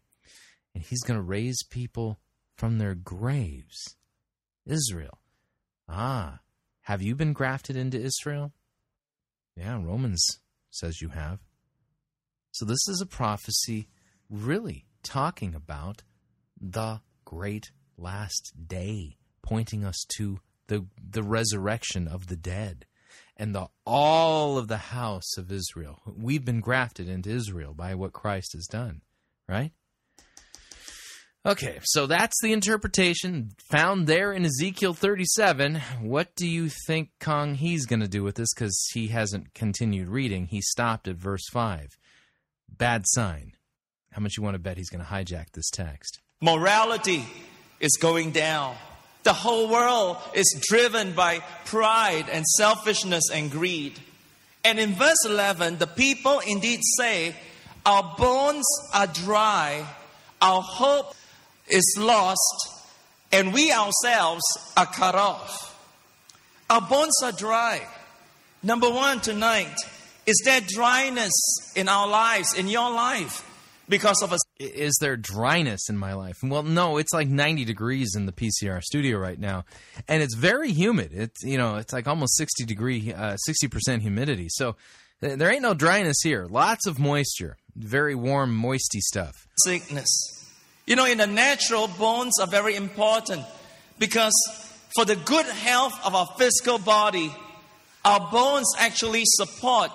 he's going to raise people from their graves. Israel. Ah, have you been grafted into Israel? Yeah, Romans says you have. So this is a prophecy really talking about the great last day, pointing us to the resurrection of the dead, and all of the house of Israel. We've been grafted into Israel by what Christ has done, right? Okay, so that's the interpretation found there in Ezekiel 37. What do you think Kong Hee's going to do with this? Because he hasn't continued reading. He stopped at verse 5. Bad sign. How much you want to bet he's going to hijack this text? Morality is going down. The whole world is driven by pride and selfishness and greed. And in verse 11, the people indeed say, our bones are dry, our hope is lost, and we ourselves are cut off. Our bones are dry. Number one tonight, is there dryness in our lives, in your life? Because of us. Is there dryness in my life? Well, no, it's like 90 degrees in the PCR studio right now, and it's very humid. It's, you know, it's like almost 60% humidity. So there ain't no dryness here. Lots of moisture, very warm, moisty stuff. Sickness. You know, in the natural, bones are very important because for the good health of our physical body, our bones actually support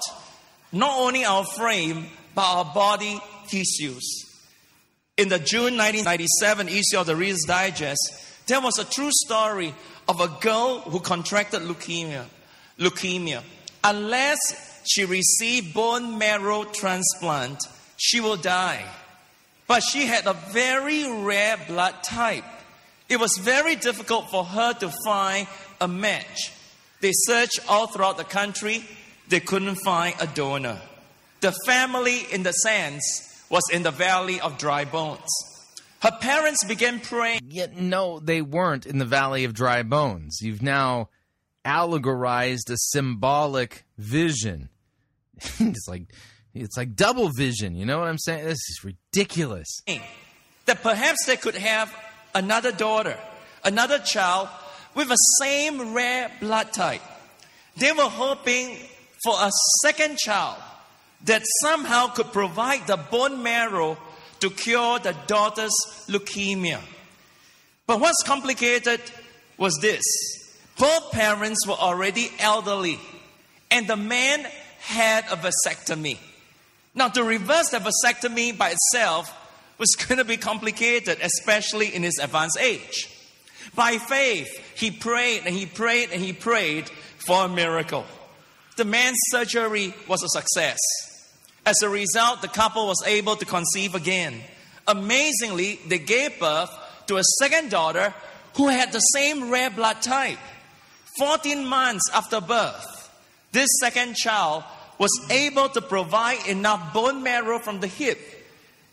not only our frame, but our body tissues. In the June 1997 issue of the Reader's Digest, there was a true story of a girl who contracted leukemia. Unless she received bone marrow transplant, she will die. But she had a very rare blood type. It was very difficult for her to find a match. They searched all throughout the country. They couldn't find a donor. The family, in the sense, was in the valley of dry bones. Her parents began praying. Yet no, they weren't in the valley of dry bones. You've now allegorized a symbolic vision. It's like double vision, you know what I'm saying? This is ridiculous. That perhaps they could have another daughter, another child with the same rare blood type. They were hoping for a second child that somehow could provide the bone marrow to cure the daughter's leukemia. But what's complicated was this. Both parents were already elderly, and the man had a vasectomy. Now, to reverse the vasectomy by itself was going to be complicated, especially in his advanced age. By faith, he prayed and he prayed and he prayed for a miracle. The man's surgery was a success. As a result, the couple was able to conceive again. Amazingly, they gave birth to a second daughter who had the same rare blood type. 14 months after birth, this second child was able to provide enough bone marrow from the hip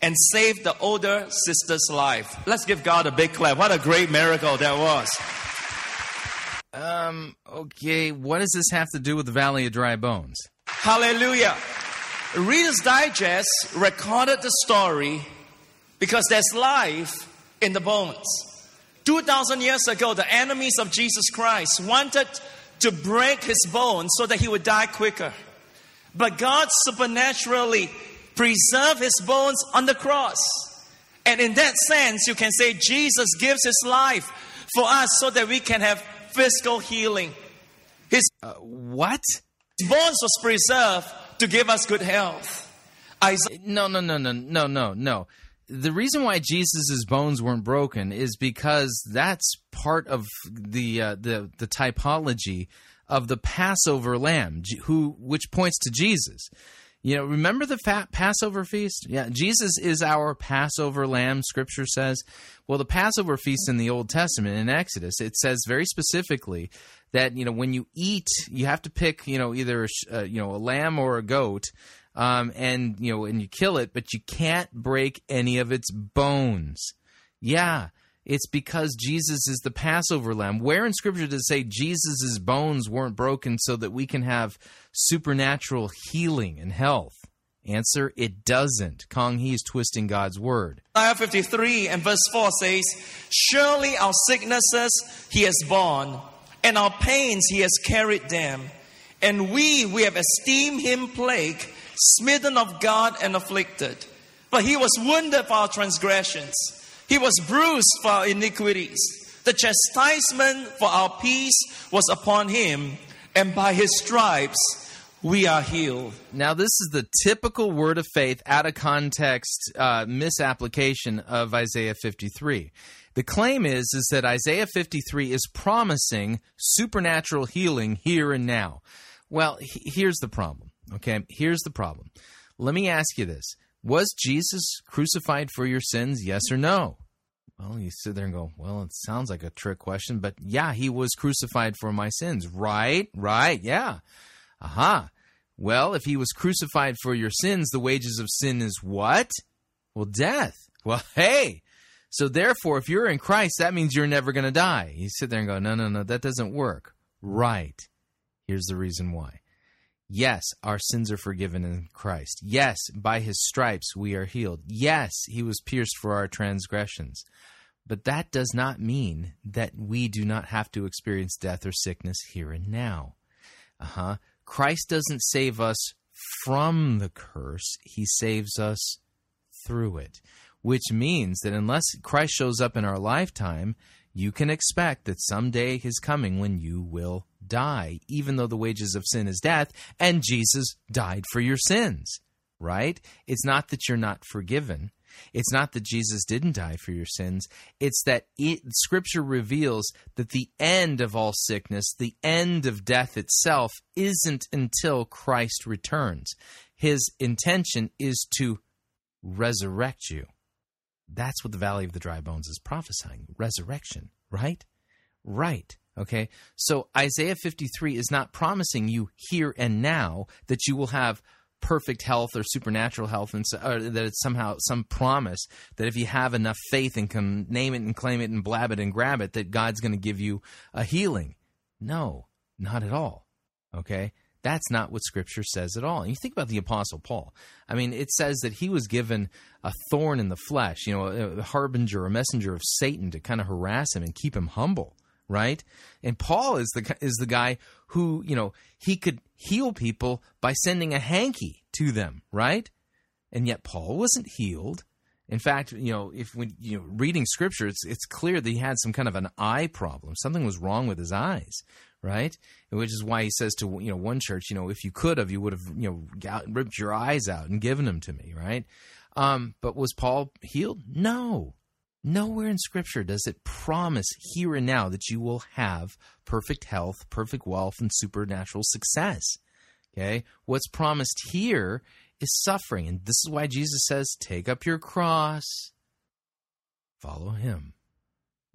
and save the older sister's life. Let's give God a big clap. What a great miracle that was. Okay, what does this have to do with the Valley of Dry Bones? Hallelujah. Reader's Digest recorded the story because there's life in the bones. 2,000 years ago, the enemies of Jesus Christ wanted to break his bones so that he would die quicker. But God supernaturally preserved his bones on the cross. And in that sense, you can say Jesus gives his life for us so that we can have physical healing. His His bones was preserved to give us good health. No. The reason why Jesus' bones weren't broken is because that's part of the typology of the Passover lamb, which points to Jesus. You know, remember the Passover feast? Yeah, Jesus is our Passover lamb, Scripture says. Well, the Passover feast in the Old Testament, in Exodus, it says very specifically that, you know, when you eat, you have to pick, you know, either a lamb or a goat, and you kill it, but you can't break any of its bones. Yeah, it's because Jesus is the Passover lamb. Where in Scripture does it say Jesus' bones weren't broken so that we can have supernatural healing and health? Answer, it doesn't. Kong Hee is twisting God's word. Isaiah 53 and verse 4 says, "Surely our sicknesses he has borne, and our pains he has carried them. And we have esteemed him plagued, smitten of God and afflicted. But he was wounded for our transgressions. He was bruised for our iniquities. The chastisement for our peace was upon him, and by his stripes we are healed." Now, this is the typical word of faith, out of context, misapplication of Isaiah 53. The claim is that Isaiah 53 is promising supernatural healing here and now. Well, here's the problem. Okay, here's the problem. Let me ask you this. Was Jesus crucified for your sins, yes or no? Well, you sit there and go, well, it sounds like a trick question, but yeah, he was crucified for my sins. Right, yeah. Aha. Well, if he was crucified for your sins, the wages of sin is what? Well, death. Well, hey. So therefore, if you're in Christ, that means you're never going to die. You sit there and go, no, that doesn't work. Right. Here's the reason why. Yes, our sins are forgiven in Christ. Yes, by his stripes we are healed. Yes, he was pierced for our transgressions. But that does not mean that we do not have to experience death or sickness here and now. Christ doesn't save us from the curse. He saves us through it, which means that unless Christ shows up in our lifetime, you can expect that someday is coming when you will die, even though the wages of sin is death, and Jesus died for your sins, right? It's not that you're not forgiven. It's not that Jesus didn't die for your sins. It's that Scripture reveals that the end of all sickness, the end of death itself, isn't until Christ returns. His intention is to resurrect you. That's what the Valley of the Dry Bones is prophesying, resurrection, right? Right, okay? So Isaiah 53 is not promising you here and now that you will have perfect health or supernatural health, and so, or that it's somehow some promise that if you have enough faith and can name it and claim it and blab it and grab it, that God's going to give you a healing. No, not at all, okay? That's not what Scripture says at all. And you think about the Apostle Paul. I mean, it says that he was given a thorn in the flesh, you know, a harbinger, a messenger of Satan to kind of harass him and keep him humble, right? And Paul is the guy who, you know, he could heal people by sending a hanky to them, right? And yet Paul wasn't healed. In fact, you know, if when you know, reading Scripture, it's clear that he had some kind of an eye problem. Something was wrong with his eyes. Right, which is why he says to one church, you know, if you could have, you would have ripped your eyes out and given them to me, right? But was Paul healed? No, nowhere in Scripture does it promise here and now that you will have perfect health, perfect wealth, and supernatural success. Okay, what's promised here is suffering. And this is why Jesus says, take up your cross, follow him.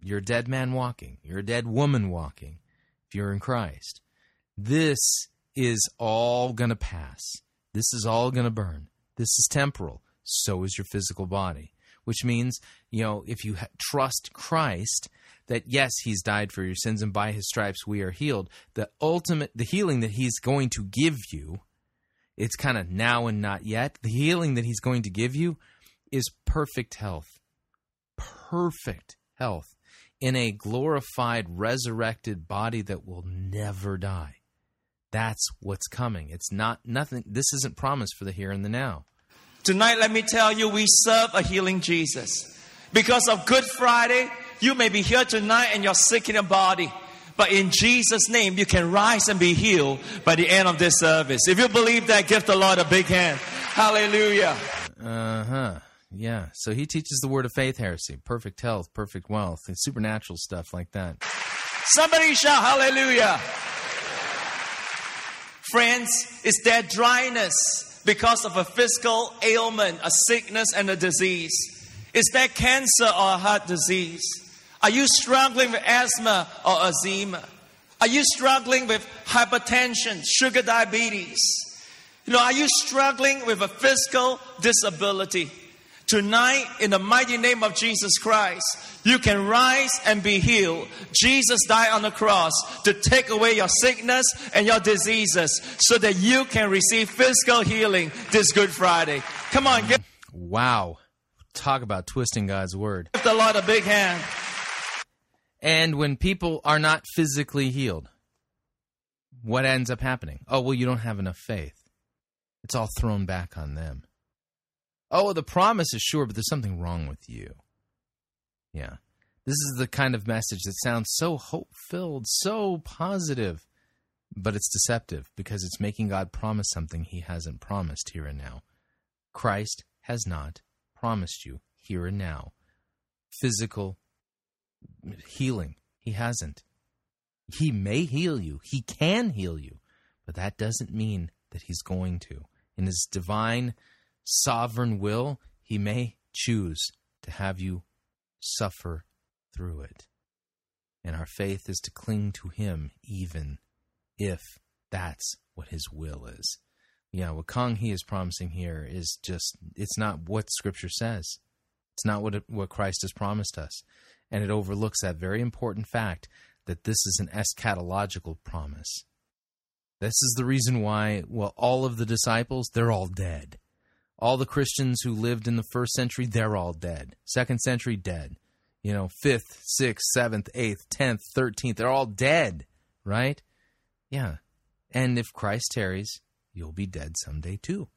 You're a dead man walking. You're a dead woman walking if you're in Christ. This is all going to pass. This is all going to burn. This is temporal. So is your physical body, which means, you know, if you trust Christ, that yes, he's died for your sins and by his stripes we are healed. The healing that he's going to give you, it's kind of now and not yet. The healing that he's going to give you is perfect health. Perfect health in a glorified, resurrected body that will never die. That's what's coming. It's not nothing. This isn't promised for the here and the now. Tonight, let me tell you, we serve a healing Jesus. Because of Good Friday, you may be here tonight and you're sick in your body. But in Jesus' name, you can rise and be healed by the end of this service. If you believe that, give the Lord a big hand. Hallelujah. Uh-huh. Yeah. So he teaches the word of faith heresy, perfect health, perfect wealth, and supernatural stuff like that. Somebody shout hallelujah. Friends, is there dryness because of a physical ailment, a sickness and a disease? Is there cancer or a heart disease? Are you struggling with asthma or eczema? Are you struggling with hypertension, sugar diabetes? You know, are you struggling with a physical disability? Tonight, in the mighty name of Jesus Christ, you can rise and be healed. Jesus died on the cross to take away your sickness and your diseases so that you can receive physical healing this Good Friday. Come on. Wow. Talk about twisting God's word. Give the Lord a big hand. And when people are not physically healed, what ends up happening? Oh, well, you don't have enough faith. It's all thrown back on them. Oh, the promise is sure, but there's something wrong with you. Yeah. This is the kind of message that sounds so hope-filled, so positive, but it's deceptive because it's making God promise something he hasn't promised here and now. Christ has not promised you here and now physical healing. He hasn't. He may heal you. He can heal you, but that doesn't mean that he's going to. In his divine sovereign will, he may choose to have you suffer through it. And our faith is to cling to him even if that's what his will is. Yeah, what Kong Hee is promising here is just, it's not what Scripture says. It's not what Christ has promised us. And it overlooks that very important fact that this is an eschatological promise. This is the reason why, well, all of the disciples, they're all dead. All the Christians who lived in the first century, they're all dead. Second century, dead. You know, 5th, 6th, 7th, 8th, 10th, 13th, they're all dead, right? Yeah. And if Christ tarries, you'll be dead someday too.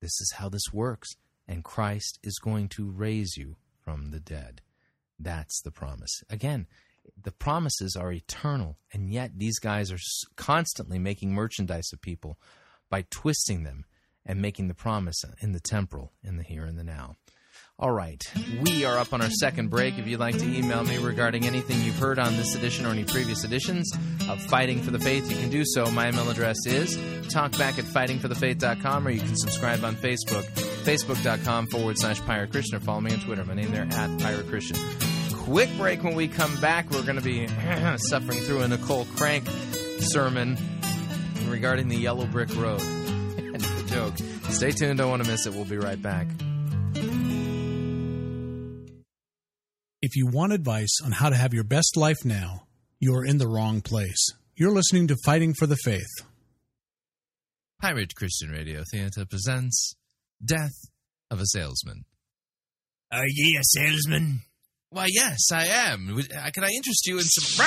This is how this works. And Christ is going to raise you from the dead. That's the promise. Again, the promises are eternal, and yet these guys are constantly making merchandise of people by twisting them and making the promise in the temporal, in the here and the now. All right, we are up on our second break. If you'd like to email me regarding anything you've heard on this edition or any previous editions of Fighting for the Faith, you can do so. My email address is talkback@fightingforthefaith.com, or you can subscribe on Facebook, facebook.com/PyroChristian, or follow me on Twitter. My name there, @PyroChristian. Quick break. When we come back, we're going to be suffering through a Nicole Crank sermon regarding the yellow brick road. Joke. Stay tuned. Don't want to miss it. We'll be right back. If you want advice on how to have your best life now, you're in the wrong place. You're listening to Fighting for the Faith. Pirate Christian Radio Theater presents Death of a Salesman. Are ye a salesman? Why, yes, I am. Can I interest you in some...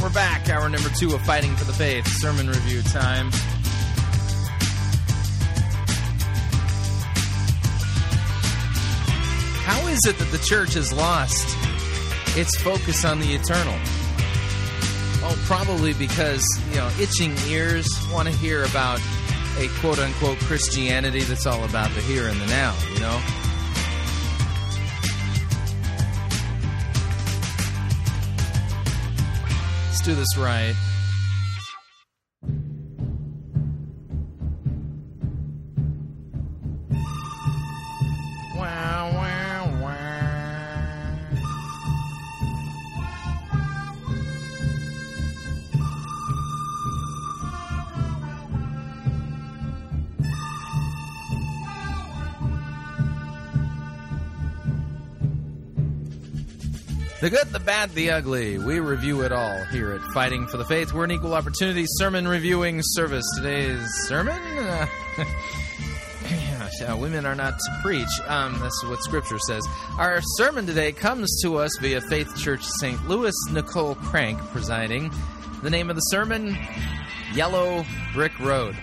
We're back, hour number 2 of Fighting for the Faith, sermon review time. How is it that the church has lost its focus on the eternal? Well, probably because, itching ears want to hear about a quote-unquote Christianity that's all about the here and the now, Let's do this right. Wow, wow, The good, the bad, the ugly. We review it all here at Fighting for the Faith. We're an equal opportunity sermon reviewing service. Today's sermon? Women are not to preach. That's what Scripture says. Our sermon today comes to us via Faith Church St. Louis, Nicole Crank presiding. The name of the sermon, Yellow Brick Road.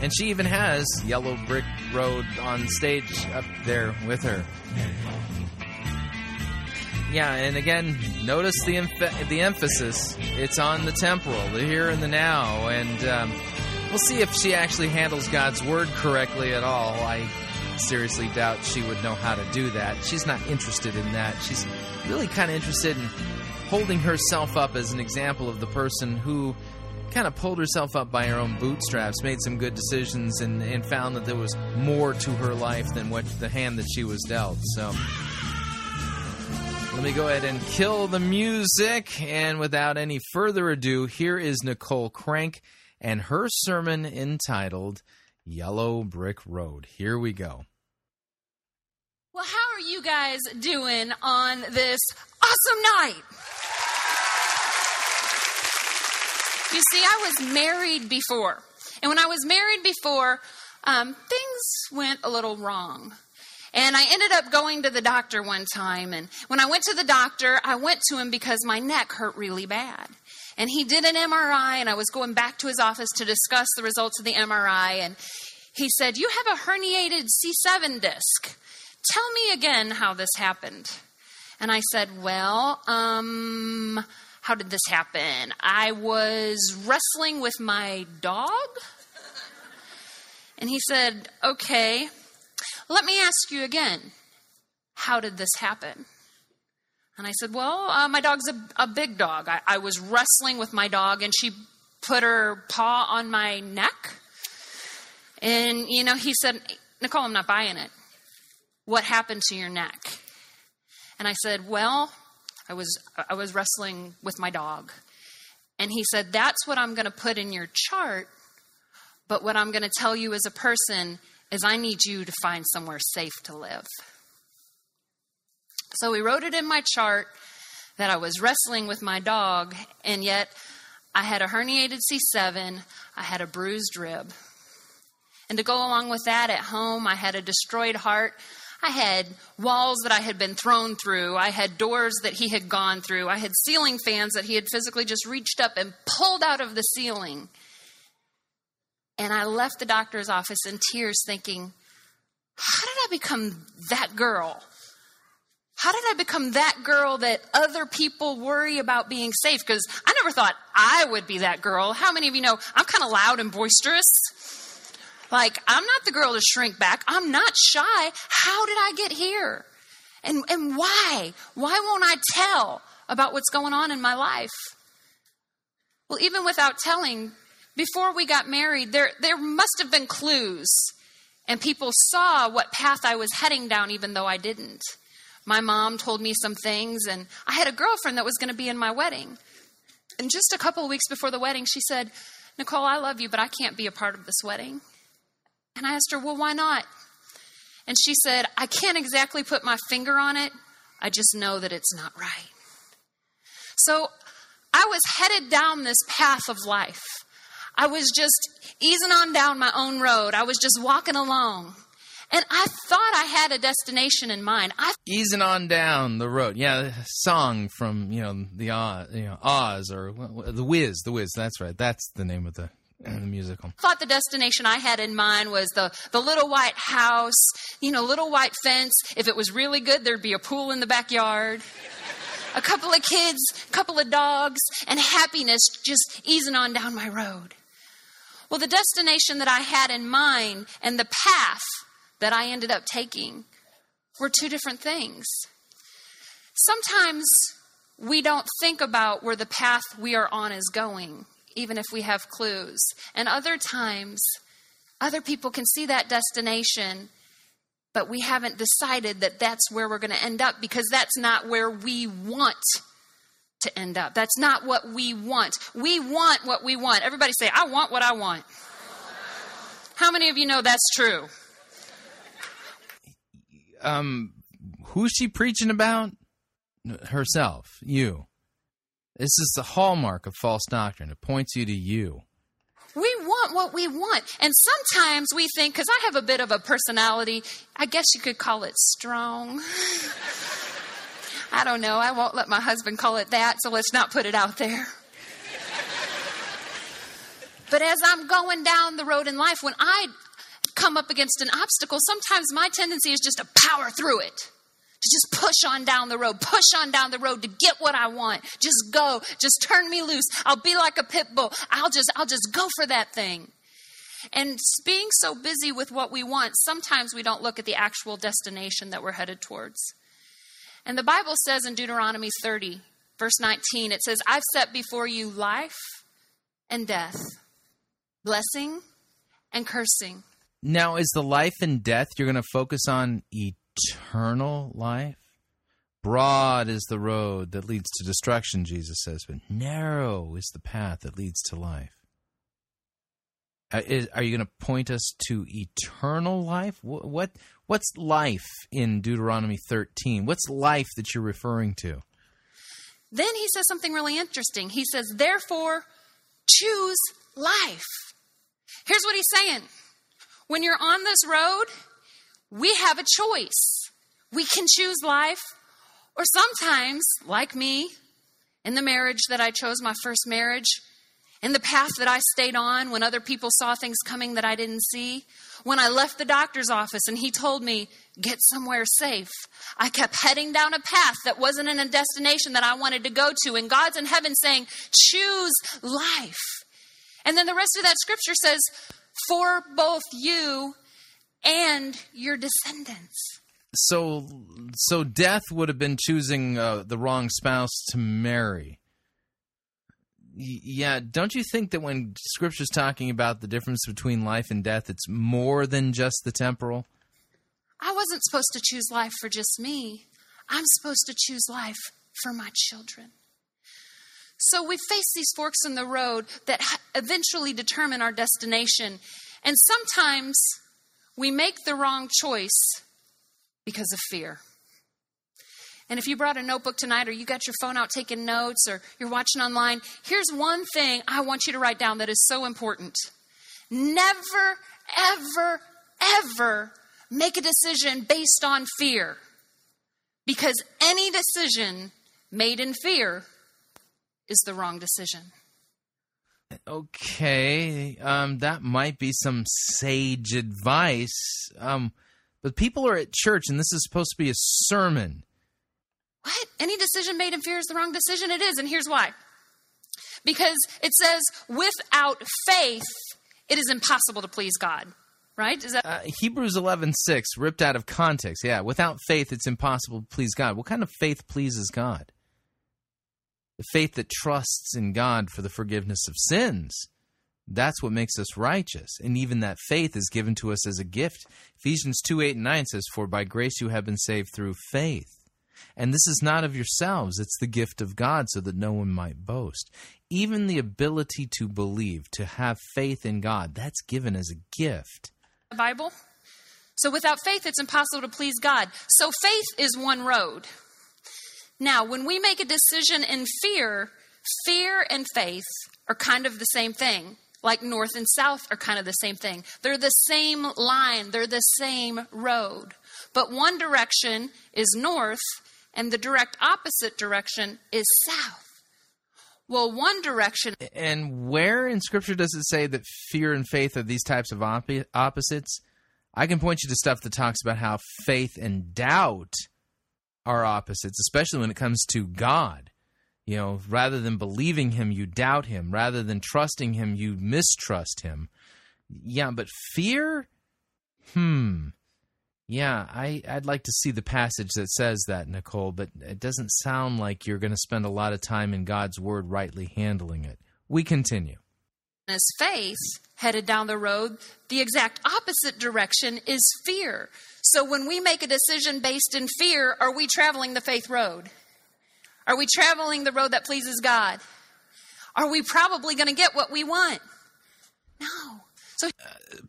And she even has Yellow Brick Road on stage up there with her. Yeah, and again, notice the emphasis. It's on the temporal, the here and the now, and we'll see if she actually handles God's word correctly at all. I seriously doubt she would know how to do that. She's not interested in that. She's really kind of interested in holding herself up as an example of the person who kind of pulled herself up by her own bootstraps, made some good decisions, and found that there was more to her life than what the hand that she was dealt, so... Let me go ahead and kill the music, and without any further ado, here is Nicole Crank and her sermon entitled Yellow Brick Road. Here we go. Well, how are you guys doing on this awesome night? You see, I was married before, and when I was married before, things went a little wrong. And I ended up going to the doctor one time. And when I went to the doctor, I went to him because my neck hurt really bad. And he did an MRI, and I was going back to his office to discuss the results of the MRI. And he said, "You have a herniated C7 disc. Tell me again how this happened." And I said, "Well, how did this happen? I was wrestling with my dog." And he said, "Okay. Let me ask you again, how did this happen?" And I said, "Well, my dog's a big dog. I was wrestling with my dog, and she put her paw on my neck." And, he said, "Nicole, I'm not buying it. What happened to your neck?" And I said, "Well, I was wrestling with my dog." And he said, "That's what I'm going to put in your chart, but what I'm going to tell you as a person is I need you to find somewhere safe to live. So we wrote it in my chart that I was wrestling with my dog, and yet I had a herniated C7, I had a bruised rib. And to go along with that, at home, I had a destroyed heart. I had walls that I had been thrown through. I had doors that he had gone through. I had ceiling fans that he had physically just reached up and pulled out of the ceiling. And I left the doctor's office in tears thinking, how did I become that girl? How did I become that girl that other people worry about being safe? Because I never thought I would be that girl. How many of you know I'm kind of loud and boisterous? Like, I'm not the girl to shrink back. I'm not shy. How did I get here? And why? Why won't I tell about what's going on in my life? Well, even without telling, before we got married, there must have been clues. And people saw what path I was heading down, even though I didn't. My mom told me some things, and I had a girlfriend that was going to be in my wedding. And just a couple of weeks before the wedding, she said, Nicole, I love you, but I can't be a part of this wedding. And I asked her, well, why not? And she said, I can't exactly put my finger on it. I just know that it's not right. So I was headed down this path of life. I was just easing on down my own road. I was just walking along. And I thought I had a destination in mind. Easing on down the road. Yeah, a song from, Oz or The Wiz. That's right. That's the name of the musical. I thought the destination I had in mind was the little white house, little white fence. If it was really good, there'd be a pool in the backyard, a couple of kids, a couple of dogs, and happiness just easing on down my road. Well, the destination that I had in mind and the path that I ended up taking were two different things. Sometimes we don't think about where the path we are on is going, even if we have clues. And other times, other people can see that destination, but we haven't decided that that's where we're going to end up because that's not where we want to end up. That's not what we want. We want what we want. Everybody say, I want what I want. How many of you know that's true? Who's she preaching about? Herself, you. This is the hallmark of false doctrine. It points you to you. We want what we want. And sometimes we think, because I have a bit of a personality, I guess you could call it strong. I don't know. I won't let my husband call it that, so let's not put it out there. But as I'm going down the road in life, when I come up against an obstacle, sometimes my tendency is just to power through it. To just push on down the road to get what I want. Just go. Just turn me loose. I'll be like a pit bull. I'll just go for that thing. And being so busy with what we want, sometimes we don't look at the actual destination that we're headed towards. And the Bible says in Deuteronomy 30, verse 19, it says, I've set before you life and death, blessing and cursing. Now, is the life and death you're going to focus on eternal life? Broad is the road that leads to destruction, Jesus says, but narrow is the path that leads to life. Are you going to point us to eternal life? What's life in Deuteronomy 13? What's life that you're referring to? Then he says something really interesting. He says, therefore, choose life. Here's what he's saying. When you're on this road, we have a choice. We can choose life, or sometimes, like me, in the marriage that I chose, my first marriage, in the path that I stayed on when other people saw things coming that I didn't see, when I left the doctor's office and he told me, get somewhere safe, I kept heading down a path that wasn't in a destination that I wanted to go to, and God's in heaven saying, choose life. And then the rest of that scripture says, for both you and your descendants. So death would have been choosing the wrong spouse to marry. Yeah, don't you think that when Scripture's talking about the difference between life and death, it's more than just the temporal? I wasn't supposed to choose life for just me. I'm supposed to choose life for my children. So we face these forks in the road that eventually determine our destination. And sometimes we make the wrong choice because of fear. And if you brought a notebook tonight, or you got your phone out taking notes, or you're watching online, here's one thing I want you to write down that is so important. Never, ever, ever make a decision based on fear, because any decision made in fear is the wrong decision. Okay, that might be some sage advice, but people are at church, and this is supposed to be a sermon. What? Any decision made in fear is the wrong decision? It is, and here's why. Because it says, without faith, it is impossible to please God, right? Is that Hebrews 11:6, ripped out of context. Yeah, without faith, it's impossible to please God. What kind of faith pleases God? The faith that trusts in God for the forgiveness of sins. That's what makes us righteous. And even that faith is given to us as a gift. Ephesians 2:8-9 says, for by grace you have been saved through faith. And this is not of yourselves, it's the gift of God, so that no one might boast. Even the ability to believe, to have faith in God, that's given as a gift. The Bible? So without faith, it's impossible to please God. So faith is one road. Now, when we make a decision in fear, fear and faith are kind of the same thing. Like north and south are kind of the same thing. They're the same line. They're the same road. But one direction is north, and the direct opposite direction is south. Well, one direction... And where in Scripture does it say that fear and faith are these types of opposites? I can point you to stuff that talks about how faith and doubt are opposites, especially when it comes to God. You know, rather than believing him, you doubt him. Rather than trusting him, you mistrust him. Yeah, but fear? Yeah, I'd like to see the passage that says that, Nicole, but it doesn't sound like you're going to spend a lot of time in God's Word rightly handling it. We continue. As faith headed down the road, the exact opposite direction is fear. So when we make a decision based in fear, are we traveling the faith road? Are we traveling the road that pleases God? Are we probably going to get what we want? No. So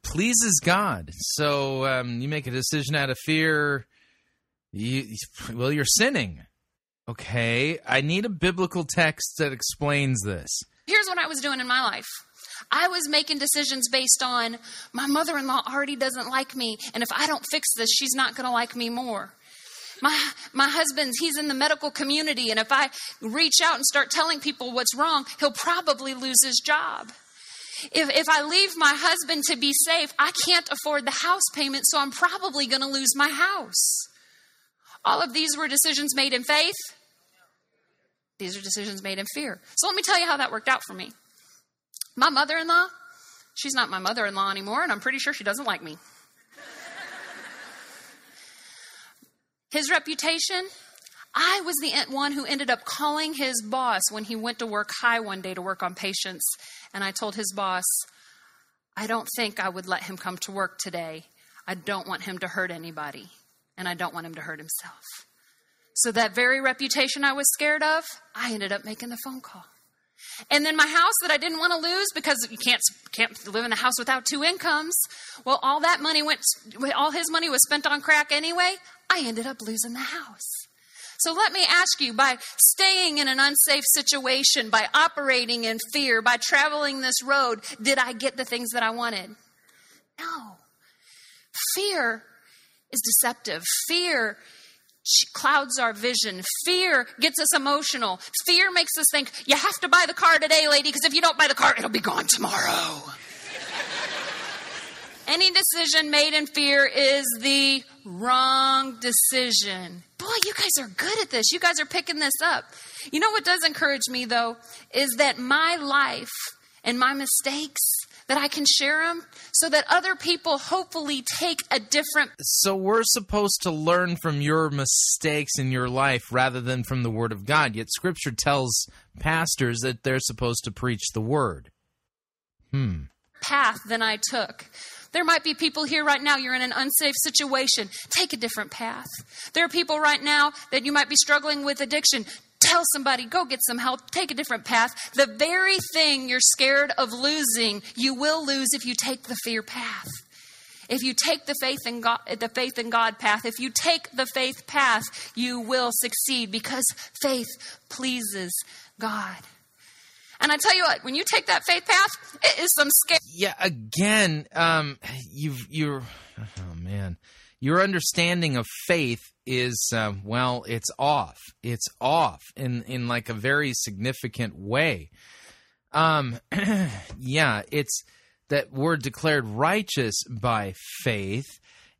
pleases God. So you make a decision out of fear. Well, you're sinning. Okay. I need a biblical text that explains this. Here's what I was doing in my life. I was making decisions based on my mother-in-law already doesn't like me, and if I don't fix this, she's not going to like me more. My husband, he's in the medical community, and if I reach out and start telling people what's wrong, he'll probably lose his job. If I leave my husband to be safe, I can't afford the house payment, so I'm probably going to lose my house. All of these were decisions made in faith. These are decisions made in fear. So let me tell you how that worked out for me. My mother-in-law, she's not my mother-in-law anymore, and I'm pretty sure she doesn't like me. His reputation, I was the one who ended up calling his boss when he went to work high one day to work on patients. And I told his boss, I don't think I would let him come to work today. I don't want him to hurt anybody, and I don't want him to hurt himself. So that very reputation I was scared of, I ended up making the phone call. And then my house that I didn't want to lose, because you can't live in a house without two incomes. Well, all his money was spent on crack anyway. I ended up losing the house. So let me ask you, by staying in an unsafe situation, by operating in fear, by traveling this road, did I get the things that I wanted? No. Fear is deceptive. Fear clouds our vision. Fear gets us emotional. Fear makes us think, you have to buy the car today, lady, because if you don't buy the car, it'll be gone tomorrow. Any decision made in fear is the wrong decision. Boy, you guys are good at this. You guys are picking this up. You know what does encourage me, though, is that my life and my mistakes, that I can share them so that other people hopefully take a different... So we're supposed to learn from your mistakes in your life rather than from the Word of God, yet Scripture tells pastors that they're supposed to preach the Word. Path than I took. There might be people here right now, you're in an unsafe situation. Take a different path. There are people right now that you might be struggling with addiction. Tell somebody, go get some help, take a different path. The very thing you're scared of losing, you will lose if you take the fear path. If you take the faith in God path, if you take the faith path, you will succeed because faith pleases God. And I tell you what, when you take that faith path, it is some scary. Yeah, again, your understanding of faith is, it's off. It's off in like a very significant way. It's that we're declared righteous by faith.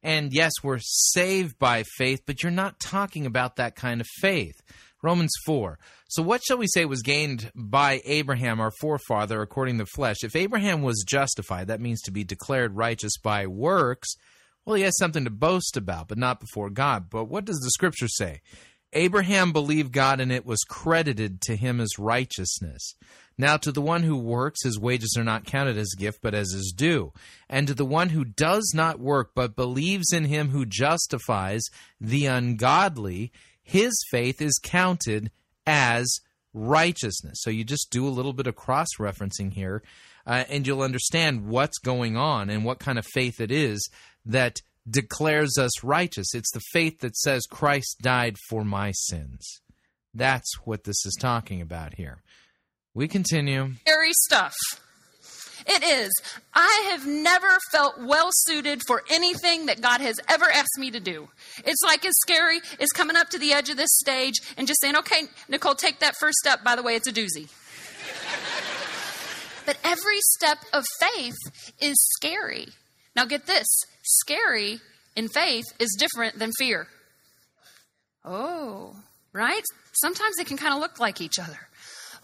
And yes, we're saved by faith, but you're not talking about that kind of faith. Romans 4. So what shall we say was gained by Abraham, our forefather, according to the flesh? If Abraham was justified, that means to be declared righteous by works, well, he has something to boast about, but not before God. But what does the Scripture say? Abraham believed God, and it was credited to him as righteousness. Now to the one who works, his wages are not counted as a gift, but as his due. And to the one who does not work, but believes in him who justifies the ungodly, his faith is counted as righteousness. So you just do a little bit of cross-referencing here, and you'll understand what's going on and what kind of faith it is that declares us righteous. It's the faith that says Christ died for my sins. That's what this is talking about here. We continue. Scary stuff. It is. I have never felt well-suited for anything that God has ever asked me to do. It's like it's scary. It's coming up to the edge of this stage and just saying, okay, Nicole, take that first step. By the way, it's a doozy. But every step of faith is scary. Now get this. Scary in faith is different than fear. Oh, right? Sometimes they can kind of look like each other.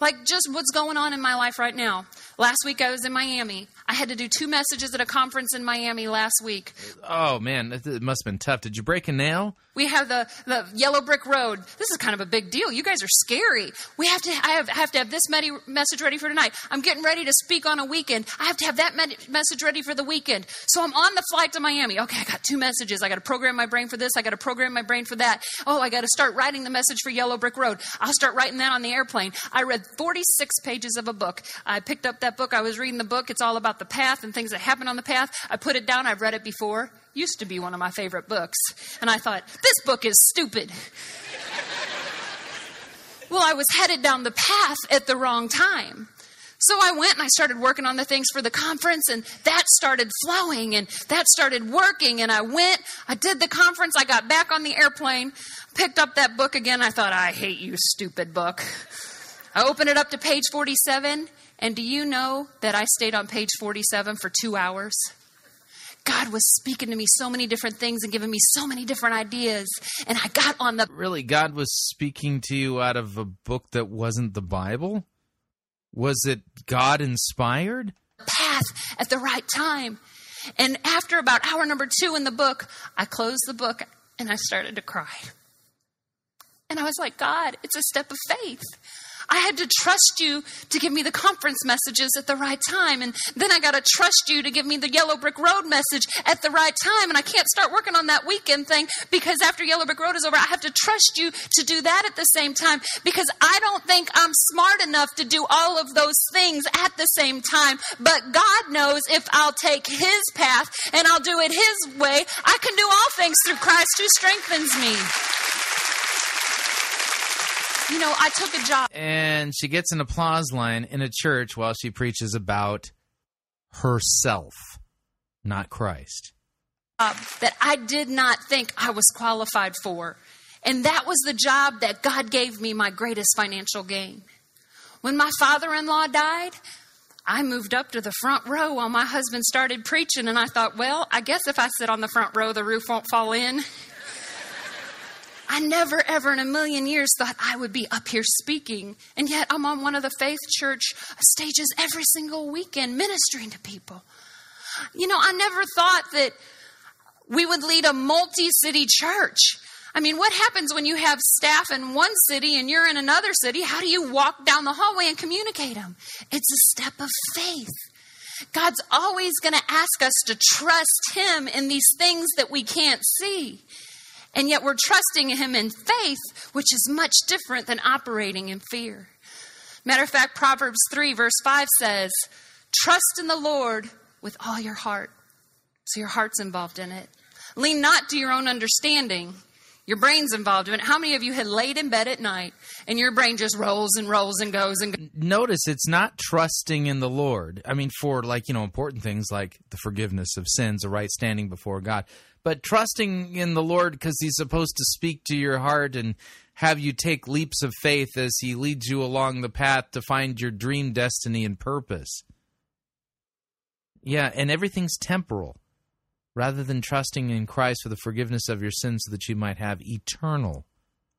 Like just what's going on in my life right now. Last week I was in Miami. I had to do 2 messages at a conference in Miami last week. Oh, man, it must have been tough. Did you break a nail? We have the yellow brick road. This is kind of a big deal. You guys are scary. I have to have this message ready for tonight. I'm getting ready to speak on a weekend. I have to have that message ready for the weekend. So I'm on the flight to Miami. Okay, I got 2 messages. I got to program my brain for this. I got to program my brain for that. Oh, I got to start writing the message for Yellow Brick Road. I'll start writing that on the airplane. I read 46 pages of a book. I picked up that book. I was reading the book. It's all about the path and things that happen on the path. I put it down. I've read it before. Used to be one of my favorite books. And I thought, this book is stupid. Well, I was headed down the path at the wrong time. So I went and I started working on the things for the conference, and that started flowing and that started working. And I did the conference. I got back on the airplane, picked up that book again. I thought, I hate you, stupid book. I opened it up to page 47. And do you know that I stayed on page 47 for 2 hours? God was speaking to me so many different things and giving me so many different ideas. And I got on the... Really, God was speaking to you out of a book that wasn't the Bible? Was it God-inspired? Path at the right time. And after about hour number 2 in the book, I closed the book and I started to cry. And I was like, God, it's a step of faith. I had to trust you to give me the conference messages at the right time. And then I got to trust you to give me the Yellow Brick Road message at the right time. And I can't start working on that weekend thing because after Yellow Brick Road is over, I have to trust you to do that at the same time because I don't think I'm smart enough to do all of those things at the same time. But God knows if I'll take his path and I'll do it his way, I can do all things through Christ who strengthens me. You know, I took a job. And she gets an applause line in a church while she preaches about herself, not Christ. That I did not think I was qualified for. And that was the job that God gave me my greatest financial gain. When my father-in-law died, I moved up to the front row while my husband started preaching. And I thought, well, I guess if I sit on the front row, the roof won't fall in. I never, ever in a million years thought I would be up here speaking. And yet I'm on one of the Faith Church stages every single weekend ministering to people. You know, I never thought that we would lead a multi-city church. I mean, what happens when you have staff in one city and you're in another city? How do you walk down the hallway and communicate them? It's a step of faith. God's always going to ask us to trust him in these things that we can't see. And yet we're trusting him in faith, which is much different than operating in fear. Matter of fact, Proverbs 3, verse 5 says, trust in the Lord with all your heart. So your heart's involved in it. Lean not to your own understanding. Your brain's involved in it. How many of you had laid in bed at night and your brain just rolls and rolls and goes and goes? Notice it's not trusting in the Lord. I mean, for like, you know, important things like the forgiveness of sins, a right standing before God. But trusting in the Lord because he's supposed to speak to your heart and have you take leaps of faith as he leads you along the path to find your dream destiny and purpose. Yeah, and everything's temporal, rather than trusting in Christ for the forgiveness of your sins so that you might have eternal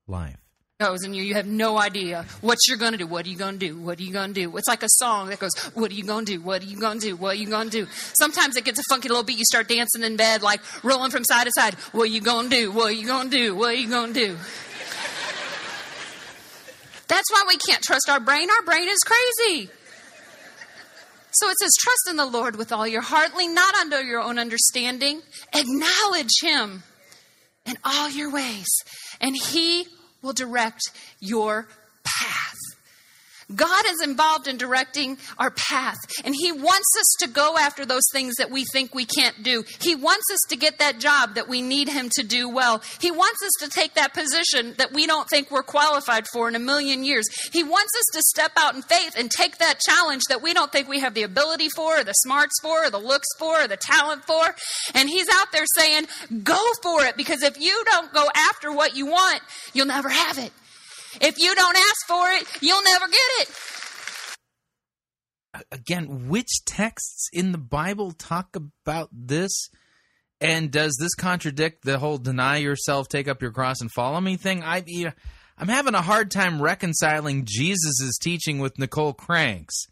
life. And you have no idea what you're going to do. What are you going to do? What are you going to do? It's like a song that goes, what are you going to do? What are you going to do? What are you going to do? Sometimes it gets a funky little beat. You start dancing in bed, like rolling from side to side. What are you going to do? What are you going to do? What are you going to do? That's why we can't trust our brain. Our brain is crazy. So it says, trust in the Lord with all your heart, lean not unto your own understanding, acknowledge him in all your ways, and he will direct your path. God is involved in directing our path, and he wants us to go after those things that we think we can't do. He wants us to get that job that we need him to do well. He wants us to take that position that we don't think we're qualified for in a million years. He wants us to step out in faith and take that challenge that we don't think we have the ability for, or the smarts for, or the looks for, or the talent for. And he's out there saying, go for it, because if you don't go after what you want, you'll never have it. If you don't ask for it, you'll never get it. Again, which texts in the Bible talk about this? And does this contradict the whole deny yourself, take up your cross, and follow me thing? I'm having a hard time reconciling Jesus' teaching with Nicole Crank's.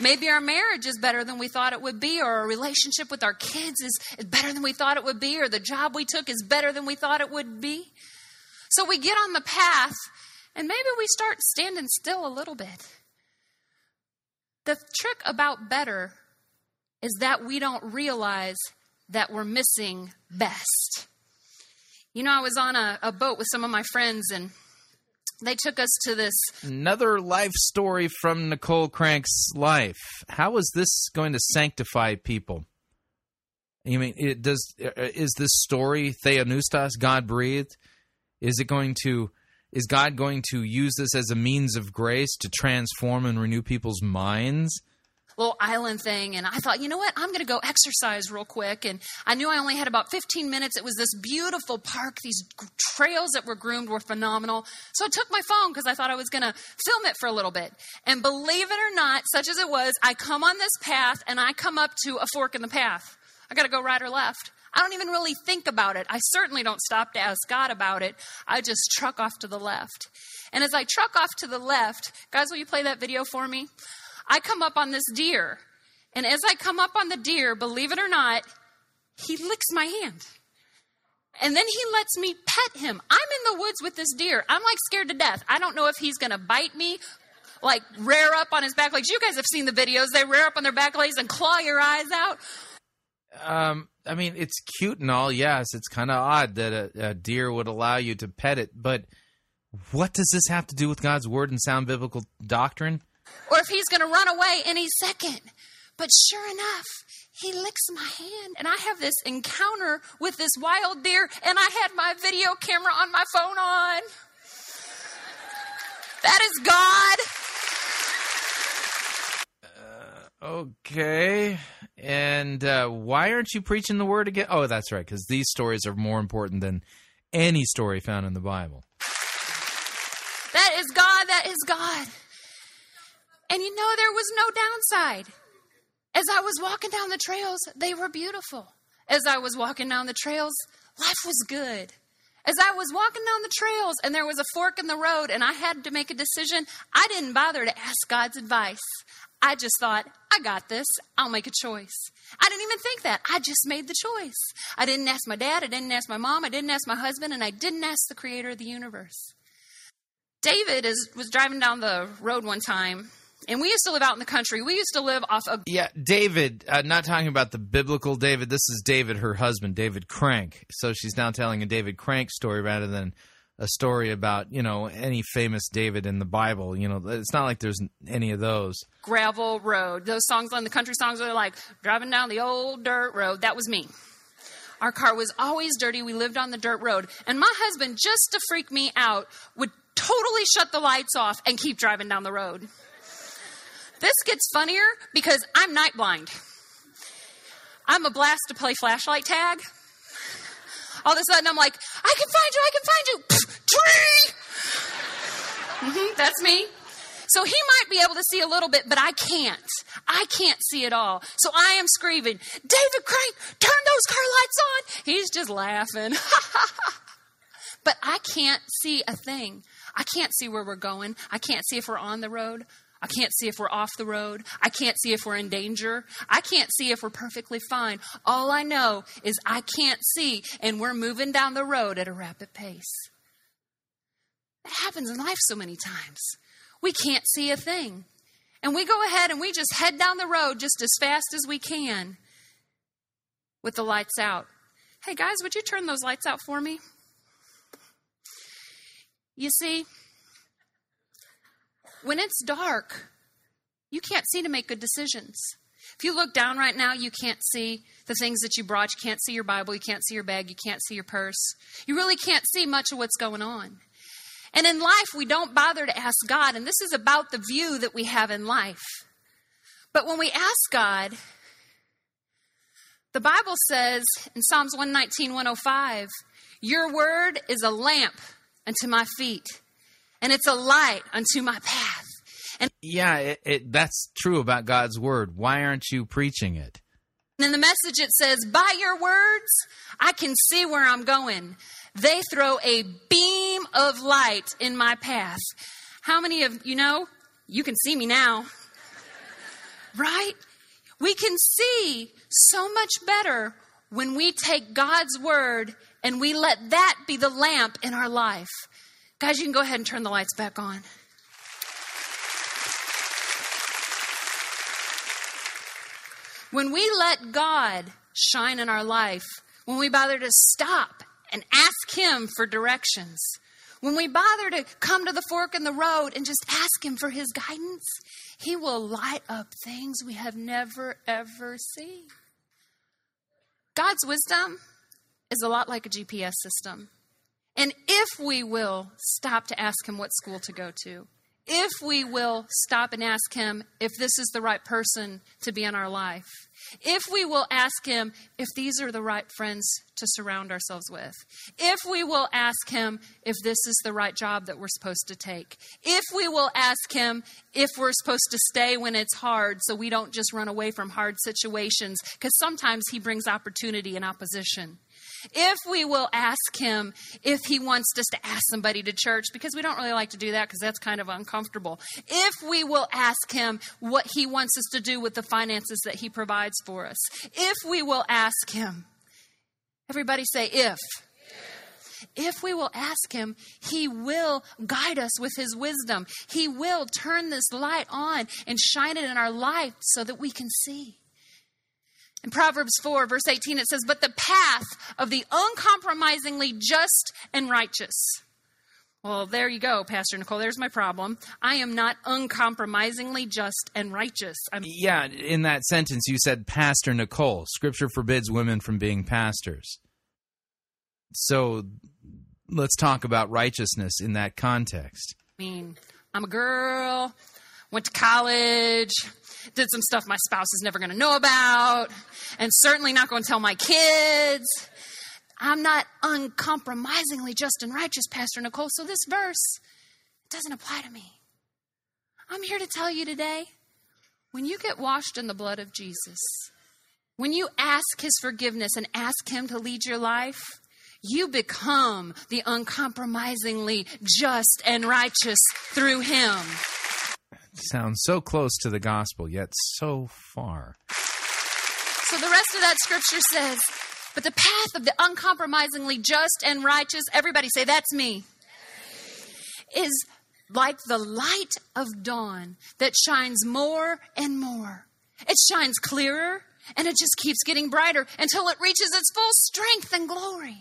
Maybe our marriage is better than we thought it would be, or our relationship with our kids is better than we thought it would be, or the job we took is better than we thought it would be. So we get on the path, and maybe we start standing still a little bit. The trick about better is that we don't realize that we're missing best. You know, I was on a boat with some of my friends, and they took us to this. Another life story from Nicole Crank's life. How is this going to sanctify people? You mean, is this story Theonoustos, God breathed? Is God going to use this as a means of grace to transform and renew people's minds? Little island thing, and I thought, you know what, I'm going to go exercise real quick, and I knew I only had about 15 minutes. It was this beautiful park. These trails that were groomed were phenomenal. So I took my phone because I thought I was going to film it for a little bit, and believe it or not, such as it was, I come on this path, and I come up to a fork in the path. I got to go right or left. I don't even really think about it. I certainly don't stop to ask God about it. I just truck off to the left, and as I truck off to the left, guys, will you play that video for me? I come up on this deer, and as I come up on the deer, believe it or not, he licks my hand. And then he lets me pet him. I'm in the woods with this deer. I'm like scared to death. I don't know if he's going to bite me, like rear up on his back legs. You guys have seen the videos. They rear up on their back legs and claw your eyes out. I mean, it's cute and all, yes. It's kind of odd that a deer would allow you to pet it, but what does this have to do with God's word and sound biblical doctrine? Or if he's going to run away any second. But sure enough, he licks my hand. And I have this encounter with this wild deer. And I had my video camera on my phone on. That is God. Okay. And why aren't you preaching the word again? Oh, that's right. Because these stories are more important than any story found in the Bible. That is God. That is God. And you know, there was no downside. As I was walking down the trails, they were beautiful. As I was walking down the trails, life was good. As I was walking down the trails and there was a fork in the road and I had to make a decision, I didn't bother to ask God's advice. I just thought, I got this. I'll make a choice. I didn't even think that. I just made the choice. I didn't ask my dad. I didn't ask my mom. I didn't ask my husband. And I didn't ask the creator of the universe. David was driving down the road one time. And we used to live out in the country. We used to live off of... Yeah, David, not talking about the biblical David. This is David, her husband, David Crank. So she's now telling a David Crank story rather than a story about, you know, any famous David in the Bible. You know, it's not like there's any of those. Gravel Road. Those songs on the country songs are like driving down the old dirt road. That was me. Our car was always dirty. We lived on the dirt road. And my husband, just to freak me out, would totally shut the lights off and keep driving down the road. This gets funnier because I'm night blind. I'm a blast to play flashlight tag. All of a sudden I'm like, I can find you. Mm-hmm, that's me. So he might be able to see a little bit, but I can't. I can't see it all. So I am screaming, David Crank, turn those car lights on. He's just laughing. But I can't see a thing. I can't see where we're going. I can't see if we're on the road. I can't see if we're off the road. I can't see if we're in danger. I can't see if we're perfectly fine. All I know is I can't see, and we're moving down the road at a rapid pace. That happens in life so many times. We can't see a thing. And we go ahead and we just head down the road just as fast as we can with the lights out. Hey, guys, would you turn those lights out for me? You see, when it's dark, you can't see to make good decisions. If you look down right now, you can't see the things that you brought. You can't see your Bible. You can't see your bag. You can't see your purse. You really can't see much of what's going on. And in life, we don't bother to ask God. And this is about the view that we have in life. But when we ask God, the Bible says in Psalms 119, 105, your word is a lamp unto my feet, and it's a light unto my path. And yeah, that's true about God's word. Why aren't you preaching it? And in the Message, it says, by your words, I can see where I'm going. They throw a beam of light in my path. How many of you know, you can see me now, right? We can see so much better when we take God's word and we let that be the lamp in our life. Guys, you can go ahead and turn the lights back on. When we let God shine in our life, when we bother to stop and ask him for directions, when we bother to come to the fork in the road and just ask him for his guidance, he will light up things we have never, ever seen. God's wisdom is a lot like a GPS system. And if we will stop to ask him what school to go to, if we will stop and ask him if this is the right person to be in our life, if we will ask him if these are the right friends to surround ourselves with, if we will ask him if this is the right job that we're supposed to take, if we will ask him if we're supposed to stay when it's hard so we don't just run away from hard situations, because sometimes he brings opportunity and opposition. If we will ask him if he wants us to ask somebody to church, because we don't really like to do that because that's kind of uncomfortable. If we will ask him what he wants us to do with the finances that he provides for us. If we will ask him, everybody say if. If we will ask him, he will guide us with his wisdom. He will turn this light on and shine it in our life so that we can see. In Proverbs 4, verse 18, it says, but the path of the uncompromisingly just and righteous. Well, there you go, Pastor Nicole. There's my problem. I am not uncompromisingly just and righteous. Yeah, in that sentence, you said Pastor Nicole. Scripture forbids women from being pastors. So let's talk about righteousness in that context. I mean, I'm a girl, went to college, did some stuff my spouse is never going to know about, and certainly not going to tell my kids. I'm not uncompromisingly just and righteous, Pastor Nicole, so this verse doesn't apply to me. I'm here to tell you today, when you get washed in the blood of Jesus, when you ask his forgiveness and ask him to lead your life, you become the uncompromisingly just and righteous through him. Sounds so close to the gospel, yet so far. So the rest of that scripture says, but the path of the uncompromisingly just and righteous, everybody say, that's me, is like the light of dawn that shines more and more. It shines clearer, and it just keeps getting brighter until it reaches its full strength and glory.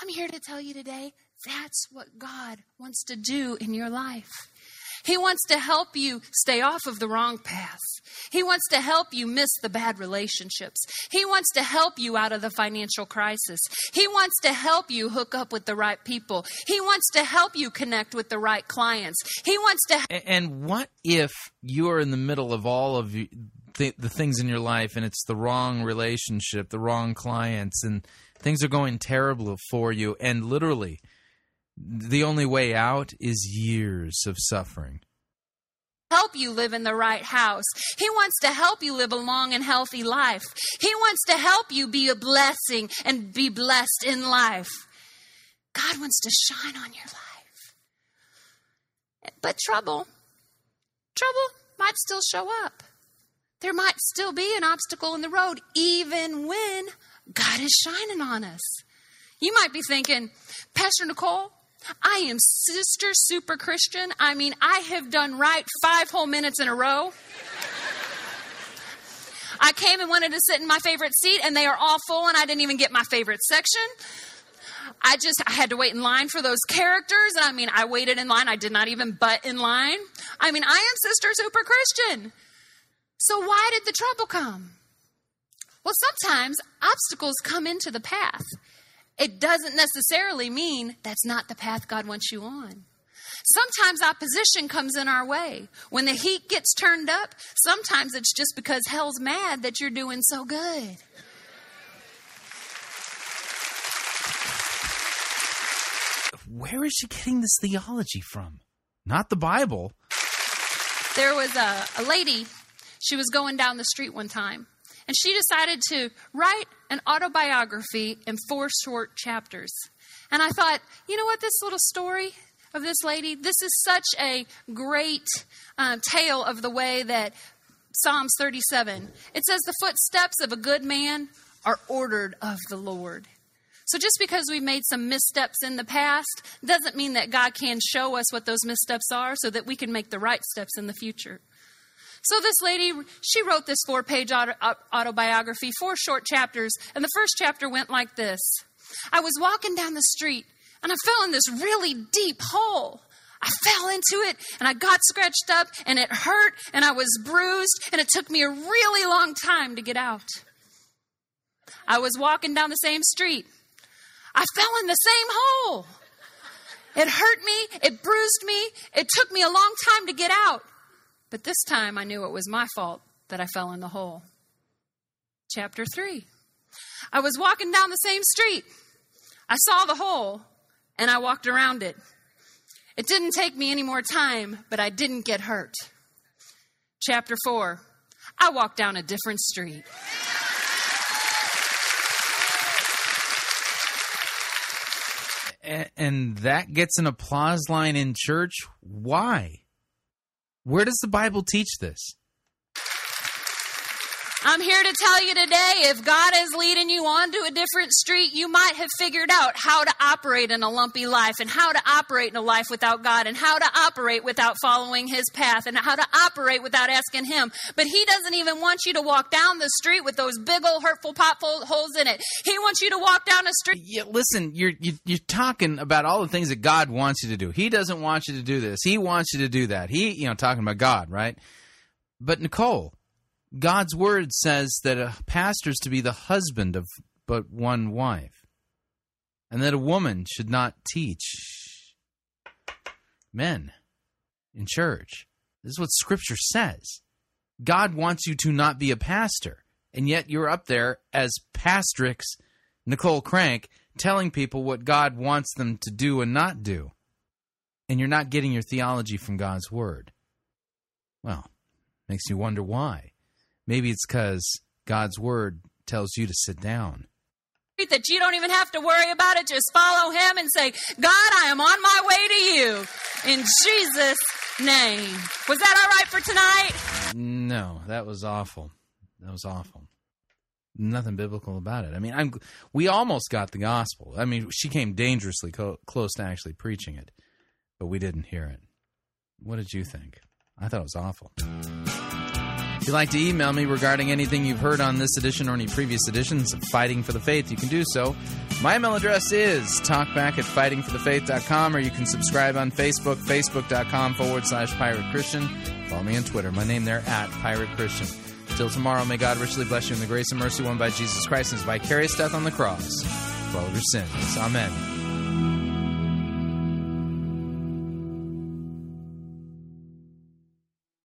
I'm here to tell you today, That's what God wants to do in your life. He wants to help you stay off of the wrong path. He wants to help you miss the bad relationships. He wants to help you out of the financial crisis. He wants to help you hook up with the right people. He wants to help you connect with the right clients. He wants to... And what if you're in the middle of all of the things in your life and it's the wrong relationship, the wrong clients, and things are going terrible for you, and literally... the only way out is years of suffering. Help you live in the right house. He wants to help you live a long and healthy life. He wants to help you be a blessing and be blessed in life. God wants to shine on your life. But trouble might still show up. There might still be an obstacle in the road, even when God is shining on us. You might be thinking, Pastor Nicole, I am sister super Christian. I mean, I have done right 5 whole minutes in a row. I came and wanted to sit in my favorite seat, and they are all full, and I didn't even get my favorite section. I had to wait in line for those characters. And I mean, I waited in line. I did not even butt in line. I mean, I am sister super Christian. So why did the trouble come? Well, sometimes obstacles come into the path. It doesn't necessarily mean that's not the path God wants you on. Sometimes opposition comes in our way. When the heat gets turned up, sometimes it's just because hell's mad that you're doing so good. Where is she getting this theology from? Not the Bible. There was a lady. She was going down the street one time. And she decided to write an autobiography in 4 short chapters. And I thought, you know what, this little story of this lady, this is such a great tale of the way that Psalms 37, it says the footsteps of a good man are ordered of the Lord. So just because we've made some missteps in the past doesn't mean that God can show us what those missteps are so that we can make the right steps in the future. So this lady, she wrote this 4-page autobiography, 4 short chapters, and the first chapter went like this. I was walking down the street, and I fell in this really deep hole. I fell into it, and I got scratched up, and it hurt, and I was bruised, and it took me a really long time to get out. I was walking down the same street. I fell in the same hole. It hurt me. It bruised me. It took me a long time to get out. But this time I knew it was my fault that I fell in the hole. Chapter 3. I was walking down the same street. I saw the hole and I walked around it. It didn't take me any more time, but I didn't get hurt. Chapter 4. I walked down a different street. And that gets an applause line in church. Why? Where does the Bible teach this? I'm here to tell you today, if God is leading you onto a different street, you might have figured out how to operate in a lumpy life and how to operate in a life without God and how to operate without following his path and how to operate without asking him. But he doesn't even want you to walk down the street with those big old hurtful potholes in it. He wants you to walk down a street. Yeah, listen, you're talking about all the things that God wants you to do. He doesn't want you to do this. He wants you to do that. He, talking about God, right? But Nicole... God's word says that a pastor is to be the husband of but one wife, and that a woman should not teach men in church. This is what Scripture says. God wants you to not be a pastor, and yet you're up there as Pastrix Nicole Crank telling people what God wants them to do and not do, and you're not getting your theology from God's word. Well, makes you wonder why. Maybe it's because God's word tells you to sit down. That you don't even have to worry about it. Just follow him and say, God, I am on my way to you. In Jesus' name. Was that all right for tonight? No, that was awful. Nothing biblical about it. I mean, we almost got the gospel. I mean, she came dangerously close to actually preaching it, but we didn't hear it. What did you think? I thought it was awful. If you'd like to email me regarding anything you've heard on this edition or any previous editions of Fighting for the Faith, you can do so. My email address is talkback@fightingforthefaith.com, or you can subscribe on Facebook, facebook.com/Pirate Christian. Follow me on Twitter. My name there, @Pirate Christian. Till tomorrow, may God richly bless you in the grace and mercy won by Jesus Christ and his vicarious death on the cross for all of your sins. Amen.